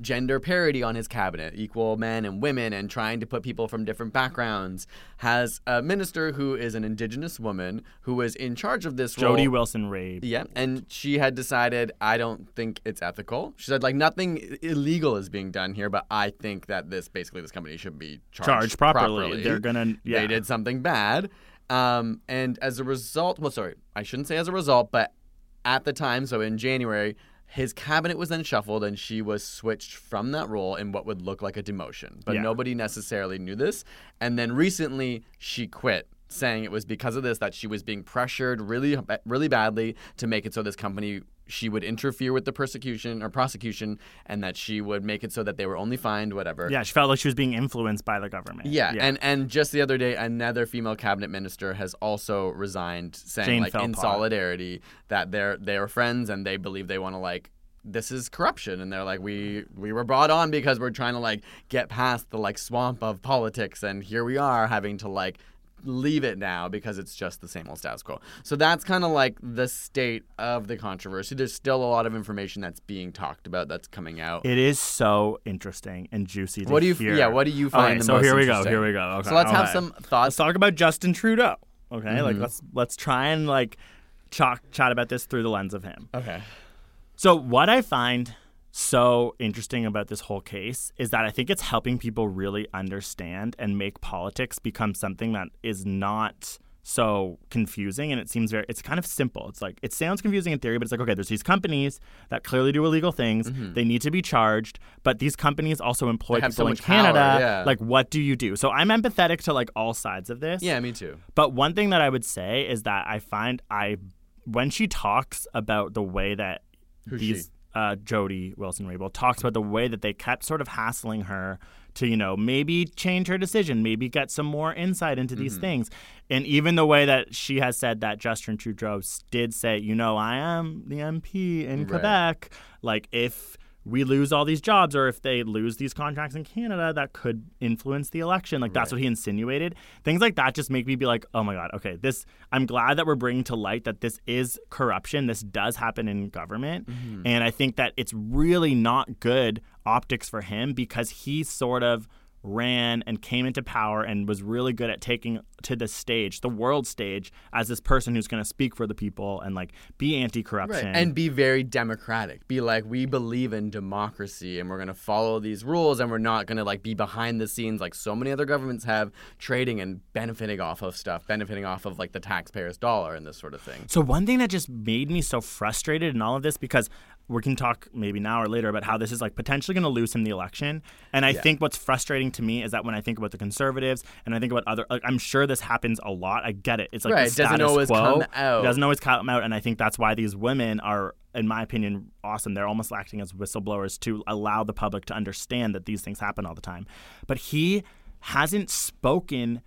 gender parity on his cabinet, equal men and women and trying to put people from different backgrounds, has a minister who is an Indigenous woman who was in charge of this role. Jody Wilson-Raybould. Yeah, and she had decided, I don't think it's ethical. She said, like, nothing illegal is being done here, but I think that this company should be charged properly. They did something bad. And as a result, I shouldn't say as a result, but at the time, so in January, his cabinet was then shuffled and she was switched from that role in what would look like a demotion. But nobody necessarily knew this. And then recently she quit, saying it was because of this that she was being pressured really, really badly to make it so this company, she would interfere with the prosecution, and that she would make it so that they were only fined, whatever. Yeah, she felt like she was being influenced by the government. Yeah. And just the other day, another female cabinet minister has also resigned, saying Jane Philpott, in solidarity, that they're friends and they believe they want to this is corruption, and they're like, we were brought on because we're trying to get past the swamp of politics, and here we are having to leave it now because it's just the same old status quo. So that's kind of the state of the controversy. There's still a lot of information that's being talked about that's coming out. It is so interesting and juicy to hear. Yeah, what do you find most interesting? So here we go. Okay, so let's have some thoughts. Let's talk about Justin Trudeau. Okay, let's try and chat about this through the lens of him. Okay. So what I find so interesting about this whole case is that I think it's helping people really understand and make politics become something that is not so confusing, and it seems it's kind of simple. It's it sounds confusing in theory, but it's okay, there's these companies that clearly do illegal things. Mm-hmm. They need to be charged, but these companies also employ people in Canada. Power, yeah. What do you do? So I'm empathetic to all sides of this. Yeah, me too. But one thing that I would say is that I find when she talks about the way that Jody Wilson-Raybould talks about the way that they kept sort of hassling her to, maybe change her decision, maybe get some more insight into these things. And even the way that she has said that Justin Trudeau did say, I am the MP in Quebec. If we lose all these jobs, or if they lose these contracts in Canada, that could influence the election. That's what he insinuated. Things like that just make me be like, oh my God, okay, I'm glad that we're bringing to light that this is corruption. This does happen in government. Mm-hmm. And I think that it's really not good optics for him, because he sort of ran and came into power and was really good at taking to the stage, the world stage, as this person who's going to speak for the people and like be anti-corruption. Right. And be very democratic. Be like, we believe in democracy and we're going to follow these rules and we're not going to like be behind the scenes like so many other governments have, trading and benefiting off of stuff, benefiting off of like the taxpayer's dollar and this sort of thing. So one thing that just made me so frustrated in all of this, because we can talk maybe now or later about how this is like potentially going to lose him the election. And I think what's frustrating to me is that when I think about the Conservatives and I think about other, like, I'm sure this happens a lot. I get it. It's like the status quo. It doesn't always come out. It doesn't always come out. And I think that's why these women are, in my opinion, awesome. They're almost acting as whistleblowers to allow the public to understand that these things happen all the time. But he hasn't spoken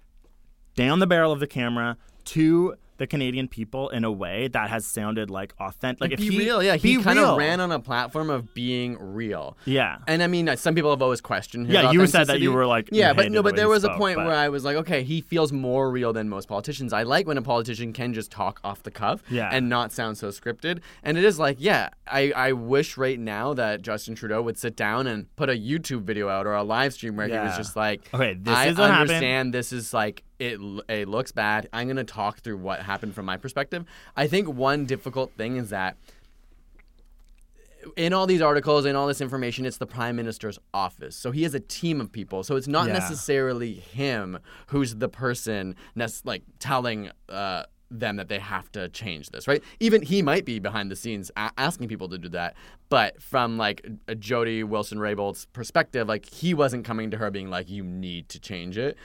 down the barrel of the camera to the Canadian people in a way that has sounded like authentic. Like be real, yeah. He kind of ran on a platform of being real. Yeah. And I mean, some people have always questioned him. Yeah, you said that you were like, yeah, but no, but there was a point where I was like, okay, he feels more real than most politicians. I like when a politician can just talk off the cuff and not sound so scripted. And it is like, yeah, I wish right now that Justin Trudeau would sit down and put a YouTube video out or a live stream where he was just like, okay, this is what happened. I understand this is like, it looks bad. I'm going to talk through what happened from my perspective. I think one difficult thing is that in all these articles, in all this information, it's the Prime Minister's office. So he has a team of people. So it's not necessarily him who's the person like telling them that they have to change this, right? Even he might be behind the scenes asking people to do that. But from like a Jody Wilson-Raybould's perspective, like he wasn't coming to her being like, you need to change it,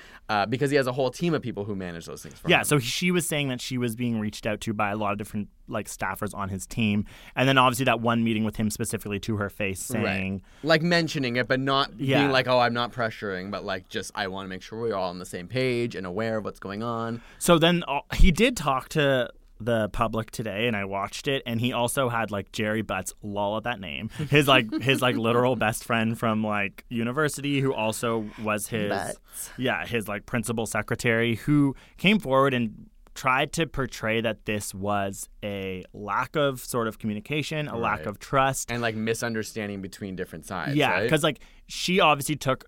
because he has a whole team of people who manage those things for him. Yeah, so she was saying that she was being reached out to by a lot of different like staffers on his team. And then obviously that one meeting with him specifically to her face saying... Right. Like mentioning it, but not being like, oh, I'm not pressuring, but like just I want to make sure we're all on the same page and aware of what's going on. So then he did talk to the public today, and I watched it, and he also had like Gerry Butts, lol at that name, his literal best friend from like university, who also was his like principal secretary, who came forward and tried to portray that this was a lack of sort of communication, a lack of trust, and like misunderstanding between different sides. Yeah, because like she obviously took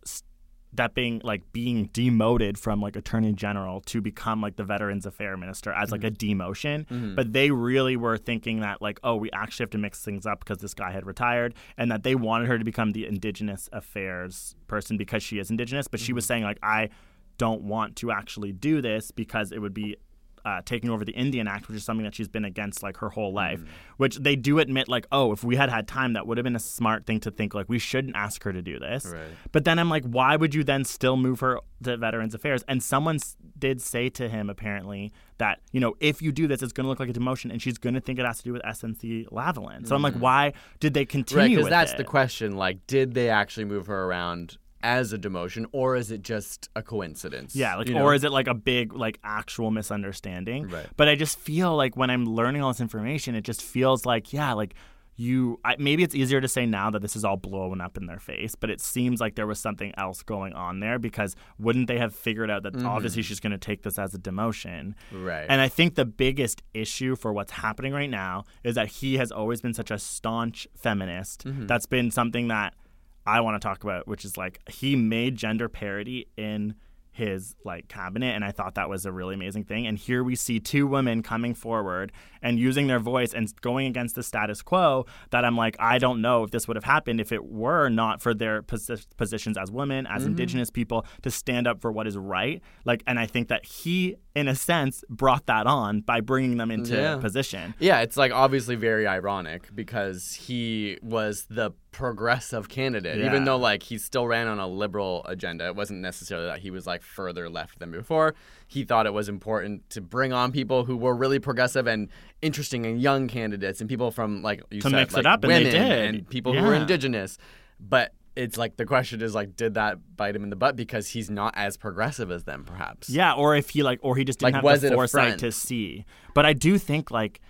that being like being demoted from like attorney general to become like the Veterans Affairs Minister as like a demotion. Mm-hmm. But they really were thinking that like, oh, we actually have to mix things up because this guy had retired, and that they wanted her to become the Indigenous affairs person because she is Indigenous. But she was saying like, I don't want to actually do this because it would be taking over the Indian Act, which is something that she's been against like her whole life, which they do admit like, oh, if we had had time, that would have been a smart thing to think, like we shouldn't ask her to do this. Right. But then I'm like, why would you then still move her to Veterans Affairs? And someone did say to him apparently that, you know, if you do this, it's going to look like a demotion and she's going to think it has to do with SNC-Lavalin. So I'm like, why did they continue with it? Right, because that's the question. Like, did they actually move her around as a demotion, or is it just a coincidence? Yeah, like, or is it like a big, like, actual misunderstanding? Right. But I just feel like when I'm learning all this information, it just feels like, yeah, like maybe it's easier to say now that this is all blowing up in their face, but it seems like there was something else going on there, because wouldn't they have figured out that obviously she's going to take this as a demotion? Right. And I think the biggest issue for what's happening right now is that he has always been such a staunch feminist. That's been something that I want to talk about, which is like he made gender parity in his like cabinet, and I thought that was a really amazing thing. And here we see two women coming forward and using their voice and going against the status quo, that I'm like, I don't know if this would have happened if it were not for their positions as women, as Indigenous people, to stand up for what is right. Like, and I think that he, in a sense, brought that on by bringing them into position. Yeah, it's like obviously very ironic because he was the progressive candidate, even though like he still ran on a liberal agenda. It wasn't necessarily that he was like further left than before. He thought it was important to bring on people who were really progressive and interesting and young candidates, and people from like you to said mix like it up, women and, they did. And people who were Indigenous. But it's like the question is like, did that bite him in the butt because he's not as progressive as them, perhaps? Yeah, or if he like, or he just didn't like, have the foresight to see. But I do think like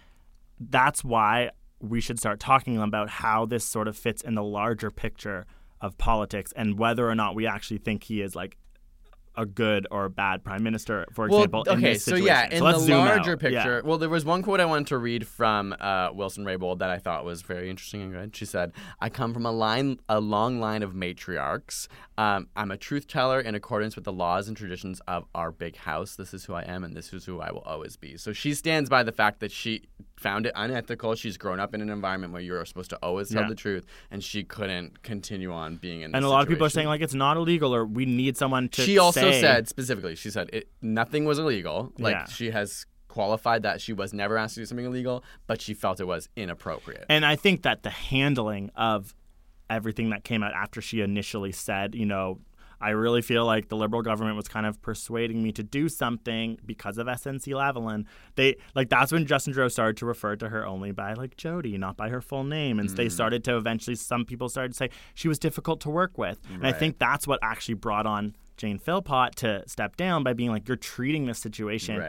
that's why we should start talking about how this sort of fits in the larger picture of politics and whether or not we actually think he is like a good or a bad prime minister, for example, in this situation. So in the larger picture, well, there was one quote I wanted to read from Wilson-Raybould that I thought was very interesting and good. She said, "I come from a long line of matriarchs. I'm a truth teller in accordance with the laws and traditions of our big house. This is who I am, and this is who I will always be." So she stands by the fact that she found it unethical. She's grown up in an environment where you're supposed to always tell the truth, and she couldn't continue on being in this situation. And a lot of people are saying, like, it's not illegal, or we need someone to say. She also said, specifically, she said nothing was illegal. Like, she has qualified that she was never asked to do something illegal, but she felt it was inappropriate. And I think that the handling of everything that came out after she initially said, you know, I really feel like the Liberal government was kind of persuading me to do something because of SNC-Lavalin. That's when Justin Trudeau started to refer to her only by, like, Jody, not by her full name. And they started to eventually, some people started to say she was difficult to work with. Right. And I think that's what actually brought on Jane Philpott to step down by being like, you're treating this situation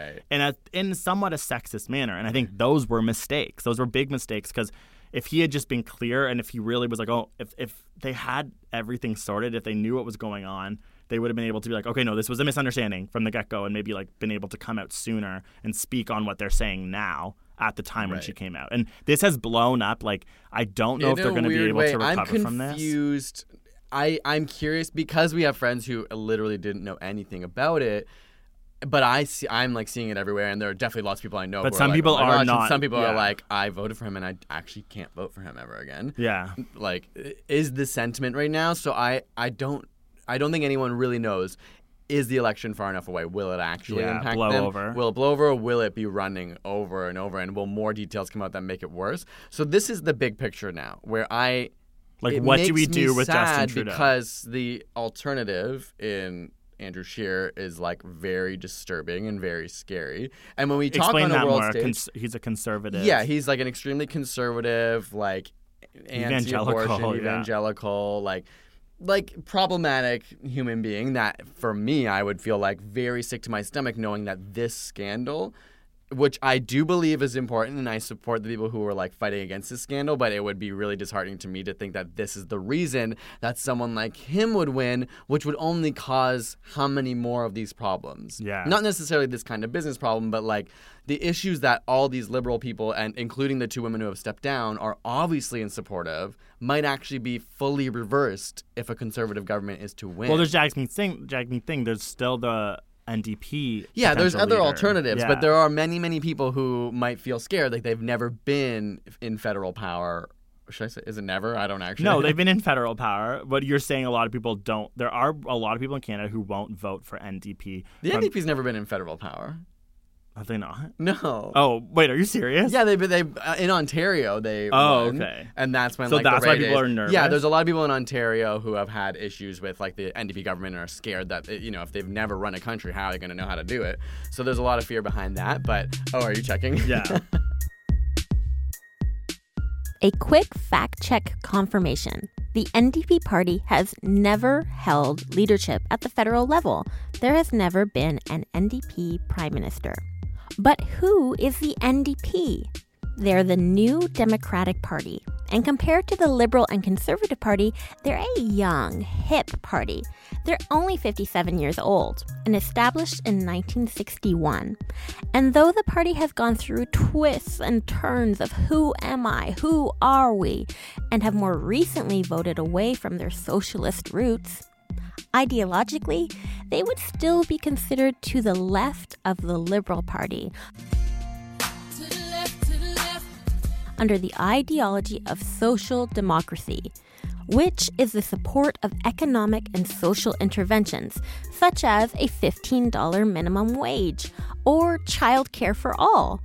in somewhat a sexist manner. And I think those were mistakes. Those were big mistakes, because if he had just been clear, and if he really was like, if they had everything sorted, if they knew what was going on, they would have been able to be like, okay, no, this was a misunderstanding from the get-go, and maybe like been able to come out sooner and speak on what they're saying now at the time when she came out. And this has blown up. Like, I don't know if they're going to be able to recover from this. I'm confused. I'm curious, because we have friends who literally didn't know anything about it. But I'm like seeing it everywhere, and there are definitely lots of people I know. But some people are not. Some people are like, I voted for him, and I actually can't vote for him ever again. Yeah, like, is the sentiment right now? So I don't think anyone really knows. Is the election far enough away? Will it actually impact them? Over. Will it blow over, or will it be running over and over? And will more details come out that make it worse? So this is the big picture now, where what do we do with Justin Trudeau? Because the alternative in Andrew Scheer is, like, very disturbing and very scary. And when we talk on a world stage, he's a conservative. Yeah, he's like an extremely conservative, like evangelical, like problematic human being that, for me, I would feel like very sick to my stomach knowing that this scandal, which I do believe is important, and I support the people who are, like, fighting against this scandal, but it would be really disheartening to me to think that this is the reason that someone like him would win, which would only cause how many more of these problems? Yeah. Not necessarily this kind of business problem, but, like, the issues that all these Liberal people, and including the two women who have stepped down, are obviously in support of, might actually be fully reversed if a Conservative government is to win. Well, there's Jagmeet Singh. There's still the NDP. Yeah, there's other alternatives, but there are many, many people who might feel scared, like they've never been in federal power. Should I say, is it never? I don't actually. No, they've been in federal power, but you're saying a lot of people don't. There are a lot of people in Canada who won't vote for NDP. The NDP's never been in federal power. Have they not? No. Oh, wait, are you serious? Yeah, they in Ontario, they won. Okay. And that's when, that's why people are nervous? Yeah, there's a lot of people in Ontario who have had issues with, like, the NDP government and are scared that, you know, if they've never run a country, how are they going to know how to do it? So there's a lot of fear behind that, but... Oh, are you checking? Yeah. A quick fact check confirmation. The NDP party has never held leadership at the federal level. There has never been an NDP prime minister. But who is the NDP? They're the New Democratic Party. And compared to the Liberal and Conservative Party, they're a young, hip party. They're only 57 years old and established in 1961. And though the party has gone through twists and turns of who am I, who are we, and have more recently voted away from their socialist roots, ideologically, they would still be considered to the left of the Liberal Party. Under the ideology of social democracy, which is the support of economic and social interventions, such as a $15 minimum wage or childcare for all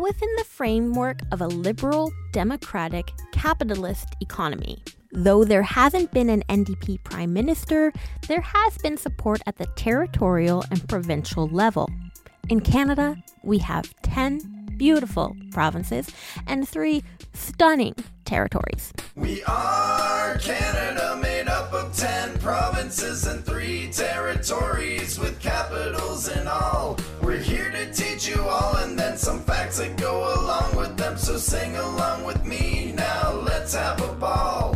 within the framework of a liberal, democratic, capitalist economy. Though there hasn't been an NDP prime minister, there has been support at the territorial and provincial level. In Canada, we have 10 beautiful provinces and 3 stunning territories. We are Canada, made up of 10 provinces and 3 territories with capitals and all. We're here to teach you all, and then some facts that go along with them. So sing along with me now, let's have a ball.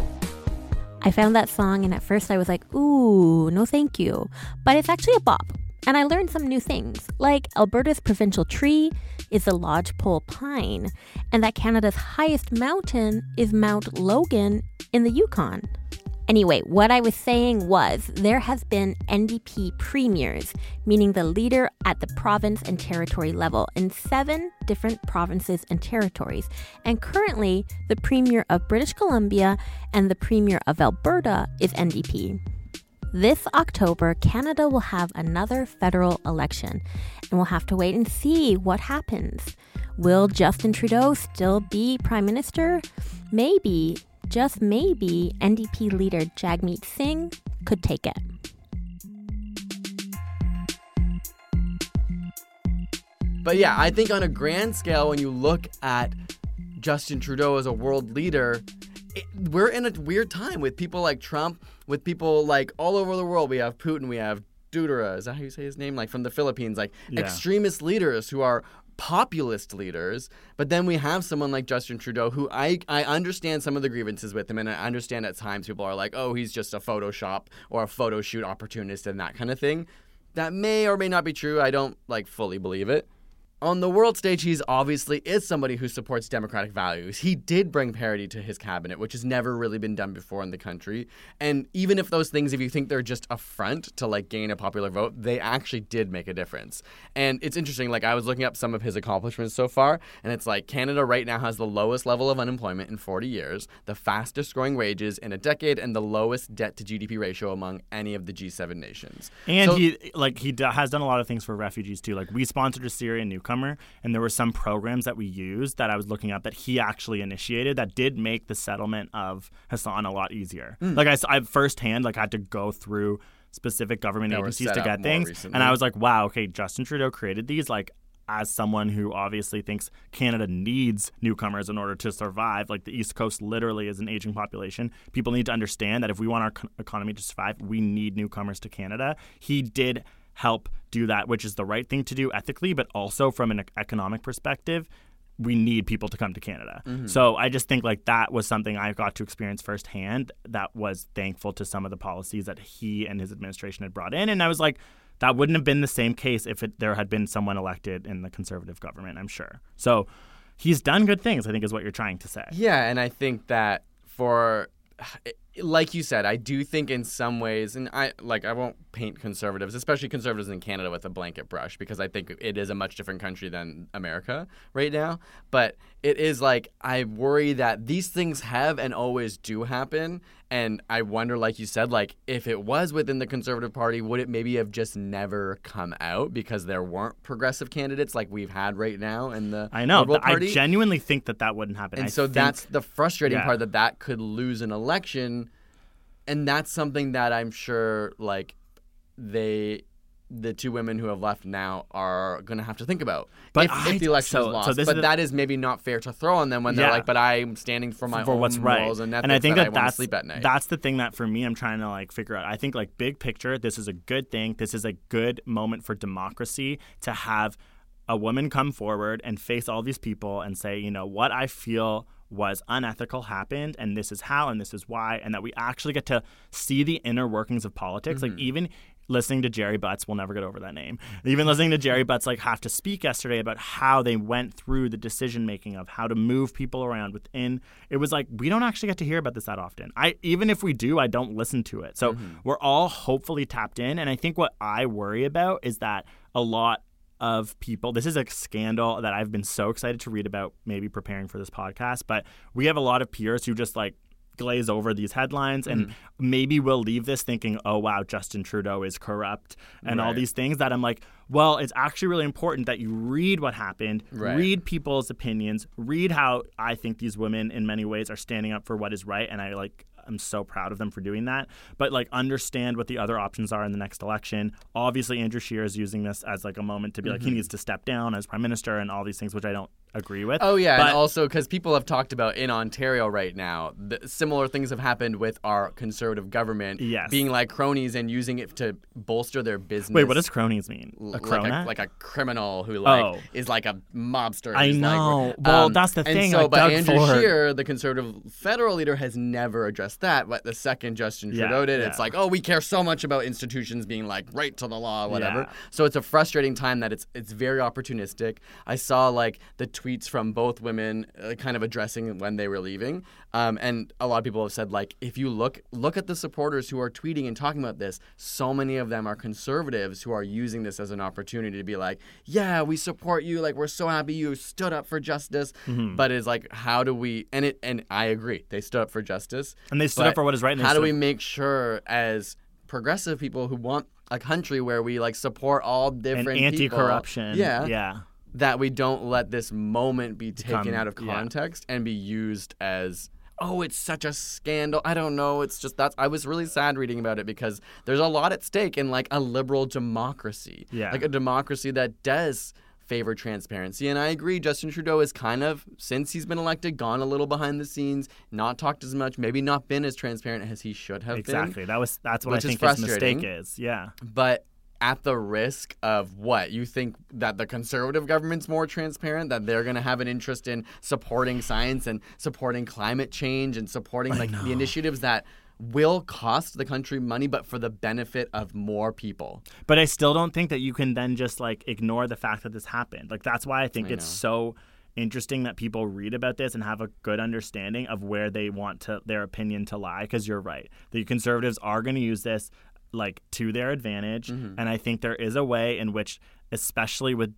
I found that song and at first I was like, ooh, no thank you. But it's actually a bop. And I learned some new things, like Alberta's provincial tree is the lodgepole pine, and that Canada's highest mountain is Mount Logan in the Yukon. Anyway, what I was saying was there has been NDP premiers, meaning the leader at the province and territory level in 7 different provinces and territories. And currently, the premier of British Columbia and the premier of Alberta is NDP. This October, Canada will have another federal election, and we'll have to wait and see what happens. Will Justin Trudeau still be Prime Minister? Maybe, just maybe, NDP leader Jagmeet Singh could take it. But yeah, I think on a grand scale, when you look at Justin Trudeau as a world leader, we're in a weird time with people like Trump, with people like all over the world. We have Putin, we have Duterte, is that how you say his name? Like from the Philippines, like extremist leaders who are populist leaders. But then we have someone like Justin Trudeau, who I understand some of the grievances with him, and I understand at times people are like, oh, he's just a Photoshop or a photo shoot opportunist and that kind of thing. That may or may not be true. I don't fully believe it. On the world stage, he's obviously is somebody who supports democratic values. He did bring parity to his cabinet, which has never really been done before in the country. And even if those things, if you think they're just a front to gain a popular vote, they actually did make a difference. And it's interesting, I was looking up some of his accomplishments so far, and it's Canada right now has the lowest level of unemployment in 40 years, the fastest growing wages in a decade, and the lowest debt to GDP ratio among any of the G7 nations. And so, he has done a lot of things for refugees too. We sponsored a Syrian newcomer. And there were some programs that we used that I was looking up that he actually initiated that did make the settlement of Hassan a lot easier. Mm. I firsthand had to go through specific government agencies to get things. Recently. And I was like, wow, okay, Justin Trudeau created these as someone who obviously thinks Canada needs newcomers in order to survive. The East Coast literally is an aging population. People need to understand that if we want our economy to survive, we need newcomers to Canada. He did help do that, which is the right thing to do ethically, but also from an economic perspective, we need people to come to Canada. Mm-hmm. So I just think that was something I got to experience firsthand that was thankful to some of the policies that he and his administration had brought in. And I was that wouldn't have been the same case if there had been someone elected in the Conservative government, I'm sure. So he's done good things, I think, is what you're trying to say. Yeah, and I think that for... Like you said, I do think in some ways, and I won't paint conservatives, especially conservatives in Canada, with a blanket brush, because I think it is a much different country than America right now. But it is I worry that these things have and always do happen. And I wonder, like you said, if it was within the Conservative Party, would it maybe have just never come out because there weren't progressive candidates like we've had right now in the Liberal Party? I genuinely think that wouldn't happen. And so that's the frustrating part, that could lose an election. And that's something that I'm sure, the two women who have left now are going to have to think about. But if the election is lost. That is maybe not fair to throw on them when they're but I'm standing for my own what's morals right. And ethics, and I think that I want to sleep at night. That's the thing that, for me, I'm trying to, figure out. I think, big picture, this is a good thing. This is a good moment for democracy to have a woman come forward and face all these people and say, what I feel was unethical happened, and this is how, and this is why, and that we actually get to see the inner workings of politics. Mm-hmm. Even listening to Gerry Butts, we'll never get over that name. Even listening to Gerry Butts, have to speak yesterday about how they went through the decision-making of how to move people around within. It was we don't actually get to hear about this that often. Even if we do, I don't listen to it. So we're all hopefully tapped in, and I think what I worry about is that a lot of people. This is a scandal that I've been so excited to read about, maybe preparing for this podcast, but we have a lot of peers who just glaze over these headlines and maybe we'll leave this thinking, oh, wow, Justin Trudeau is corrupt and all these things that I'm well, it's actually really important that you read what happened, read people's opinions, read how I think these women in many ways are standing up for what is right. And I'm so proud of them for doing that. But understand what the other options are in the next election. Obviously, Andrew Scheer is using this as a moment to be he needs to step down as prime minister and all these things, which I don't agree with. Oh, yeah. But, and also because people have talked about in Ontario right now, similar things have happened with our Conservative government being like cronies and using it to bolster their business. Wait, what does cronies mean? A crona? Like a criminal who is like a mobster. I know. Like, well, that's the thing. So, like, but Andrew Scheer, the Conservative federal leader, has never addressed that. But the second Justin Trudeau did, it's like, oh, we care so much about institutions being like right to the law, whatever. Yeah. So it's a frustrating time that it's very opportunistic. I saw like the tweets from both women kind of addressing when they were leaving. And a lot of people have said, like, if you look at the supporters who are tweeting and talking about this, so many of them are conservatives who are using this as an opportunity to be like, yeah, we support you. Like, we're so happy you stood up for justice. Mm-hmm. But it's like, how do we – and I agree. They stood up for justice. And they stood up for what is right. And how do we make sure as progressive people who want a country where we, like, support all different people. And anti-corruption. Yeah. That we don't let this moment be taken out of context and be used as, oh, it's such a scandal. I don't know. It's just that I was really sad reading about it because there's a lot at stake in like a liberal democracy, like a democracy that does favor transparency. And I agree, Justin Trudeau is kind of, since he's been elected, gone a little behind the scenes, not talked as much, maybe not been as transparent as he should have been. Exactly. That's what I think his mistake is. Yeah. But at the risk of what? You think that the Conservative government's more transparent, that they're going to have an interest in supporting science and supporting climate change and supporting like the initiatives that will cost the country money but for the benefit of more people. But I still don't think that you can then just like ignore the fact that this happened. Like that's why I think it's so interesting that people read about this and have a good understanding of where they want their opinion to lie, because you're right. The Conservatives are going to use this like to their advantage. Mm-hmm. And I think there is a way in which, especially with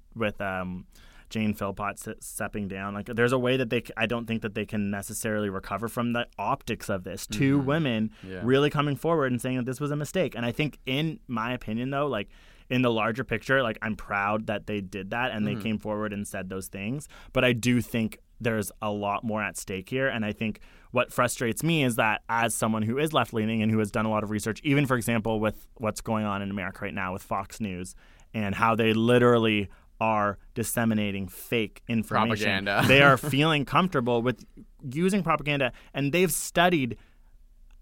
Jane Philpott stepping down, like there's a way that I don't think that they can necessarily recover from the optics of this. Mm-hmm. Two women really coming forward and saying that this was a mistake. And I think in my opinion though, like in the larger picture, like I'm proud that they did that and they came forward and said those things. But I do think there's a lot more at stake here. And I think what frustrates me is that as someone who is left-leaning and who has done a lot of research, even, for example, with what's going on in America right now with Fox News and how they literally are disseminating fake information. Propaganda. They are feeling comfortable with using propaganda. And they've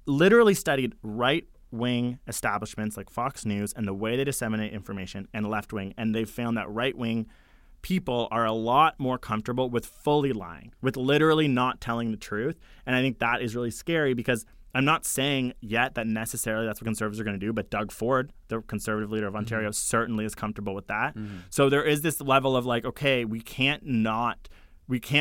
literally studied right-wing establishments like Fox News and the way they disseminate information, and left-wing. And they've found that right-wing people are a lot more comfortable with fully lying, with literally not telling the truth. And I think that is really scary, because I'm not saying yet that necessarily that's what Conservatives are going to do, but Doug Ford, the Conservative leader of Ontario, certainly is comfortable with that. Mm-hmm. So there is this level of like, okay, we can't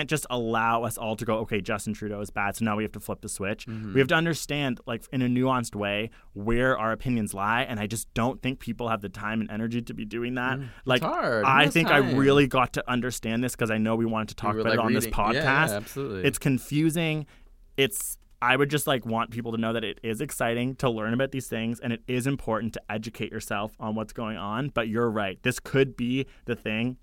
just allow us all to go, okay, Justin Trudeau is bad, so now we have to flip the switch. Mm-hmm. We have to understand, like, in a nuanced way where our opinions lie, and I just don't think people have the time and energy to be doing that. Mm. Like, it's hard. I think time. I really got to understand this because I know we wanted to talk about it on this podcast. Yeah, absolutely. It's confusing. I would just like want people to know that it is exciting to learn about these things, and it is important to educate yourself on what's going on. But you're right. This could be the thing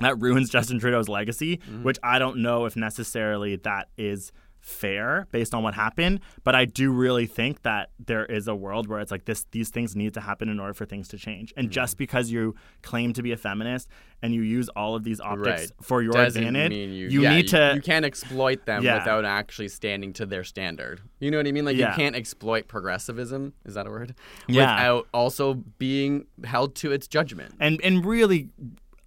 that ruins Justin Trudeau's legacy, which I don't know if necessarily that is fair based on what happened. But I do really think that there is a world where it's like these things need to happen in order for things to change. And just because you claim to be a feminist and you use all of these optics for your advantage, you need to... You can't exploit them without actually standing to their standard. You know what I mean? Like, you can't exploit progressivism, is that a word? Without also being held to its judgment. And really...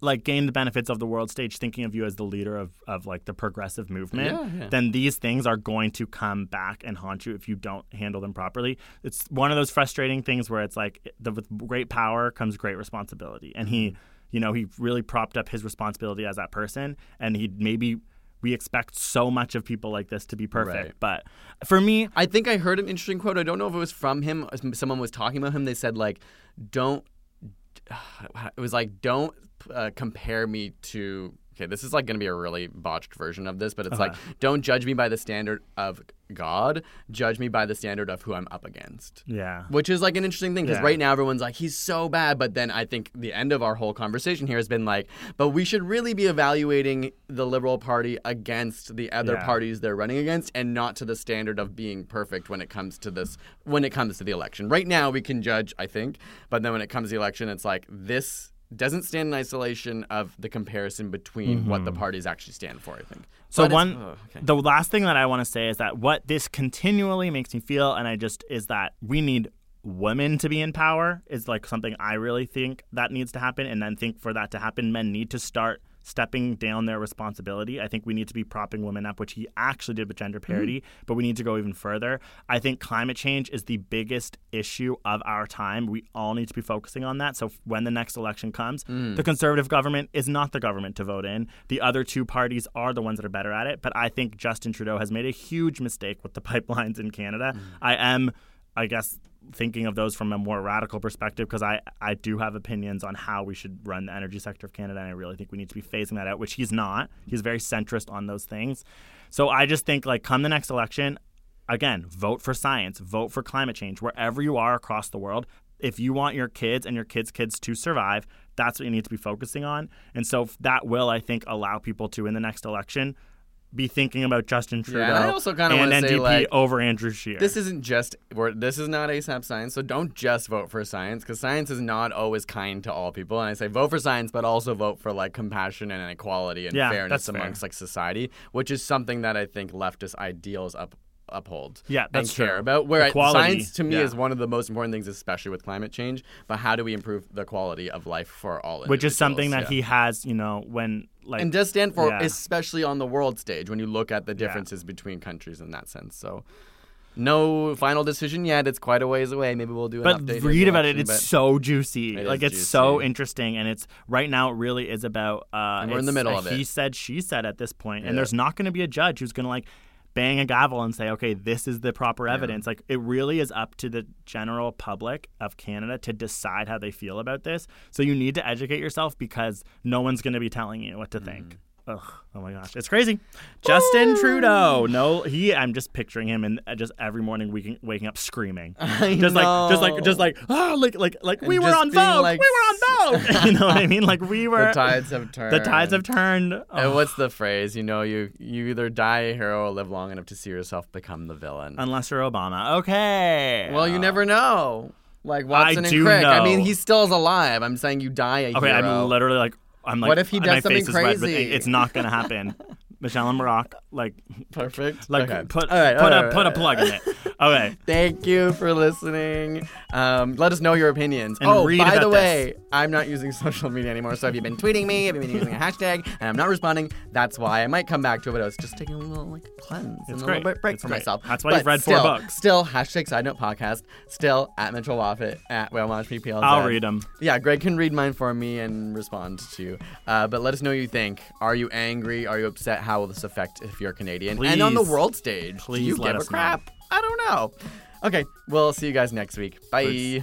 like gain the benefits of the world stage, thinking of you as the leader of like the progressive movement, then these things are going to come back and haunt you if you don't handle them properly. It's one of those frustrating things where it's like with great power comes great responsibility. And he really propped up his responsibility as that person. And we expect so much of people like this to be perfect. Right. But for me, I think I heard an interesting quote. I don't know if it was from him. Someone was talking about him. They said like, don't compare me to, okay, this is like going to be a really botched version of this, but it's like, don't judge me by the standard of God, judge me by the standard of who I'm up against. Yeah. Which is like an interesting thing, because right now everyone's like, he's so bad. But then I think the end of our whole conversation here has been like, but we should really be evaluating the Liberal Party against the other parties they're running against, and not to the standard of being perfect when it comes to the election. Right now we can judge, I think, but then when it comes to the election, it's like this doesn't stand in isolation of the comparison between what the parties actually stand for, I think. So the last thing that I want to say is that what this continually makes me feel, and I just, is that we need women to be in power is like something I really think that needs to happen. And then think for that to happen, men need to start stepping down their responsibility. I think we need to be propping women up, which he actually did with gender parity, but we need to go even further. I think climate change is the biggest issue of our time. We all need to be focusing on that. So when the next election comes, the Conservative government is not the government to vote in. The other two parties are the ones that are better at it. But I think Justin Trudeau has made a huge mistake with the pipelines in Canada. I am, I guess, thinking of those from a more radical perspective because I do have opinions on how we should run the energy sector of Canada, and I really think we need to be phasing that out, which he's not. He's very centrist on those things. So I just think, like, come the next election, again, vote for science, vote for climate change, wherever you are across the world. If you want your kids and your kids' kids to survive, that's what you need to be focusing on. And so that will, I think, allow people to, in the next election, be thinking about Justin Trudeau and, I also kind of want to NDP say, like, over Andrew Scheer. This is not ASAP science, so don't just vote for science, because science is not always kind to all people. And I say vote for science, but also vote for, like, compassion and equality and fairness amongst like society, which is something that I think leftist ideals uphold. Yeah, that's and care true. About where science to me is one of the most important things, especially with climate change. But how do we improve the quality of life for all? Which is something that he has, you know, when. Like, and does stand for, especially on the world stage, when you look at the differences between countries in that sense. So no final decision yet. It's quite a ways away. Maybe we'll do an update. But read about it. It's so juicy. It's so interesting. And it's right now it really is about we're in the middle of it. He said, she said at this point. And there's not going to be a judge who's going to, like, bang a gavel and say, okay, this is the proper evidence. Like, it really is up to the general public of Canada to decide how they feel about this. So you need to educate yourself because no one's going to be telling you what to think. Ugh, oh my gosh. It's crazy. Justin Trudeau. No, I'm just picturing him and just every morning waking up screaming. Like we were on Vogue. You know what I mean? Like we were. The tides have turned. Oh. And what's the phrase? You know, you either die a hero or live long enough to see yourself become the villain. Unless you're Obama. Okay. Well, you never know. Like Watson and Crick. I mean, he still is alive. I'm saying you die a hero. Okay, I'm literally like, what if he does something crazy? It's not going to happen. Michelle and Barack, like, perfect. Like, okay. Put a plug in it. Okay. Thank you for listening. Let us know your opinions. And by the way, I'm not using social media anymore. So if you've been tweeting me, if you've been using a hashtag, and I'm not responding, that's why. I might come back to it, but I was just taking a little cleanse and a little break for myself. That's why you've read 4 books. Still #SideNotePodcast. Still at Mitchell Waffitt at WhaleMoshPPL. I'll read them. Yeah, Greg can read mine for me and respond to you. But let us know what you think. Are you angry? Are you upset? How will this affect if you're Canadian? Please, and on the world stage, please you give a crap. Know. I don't know. Okay, we'll see you guys next week. Bye. Please.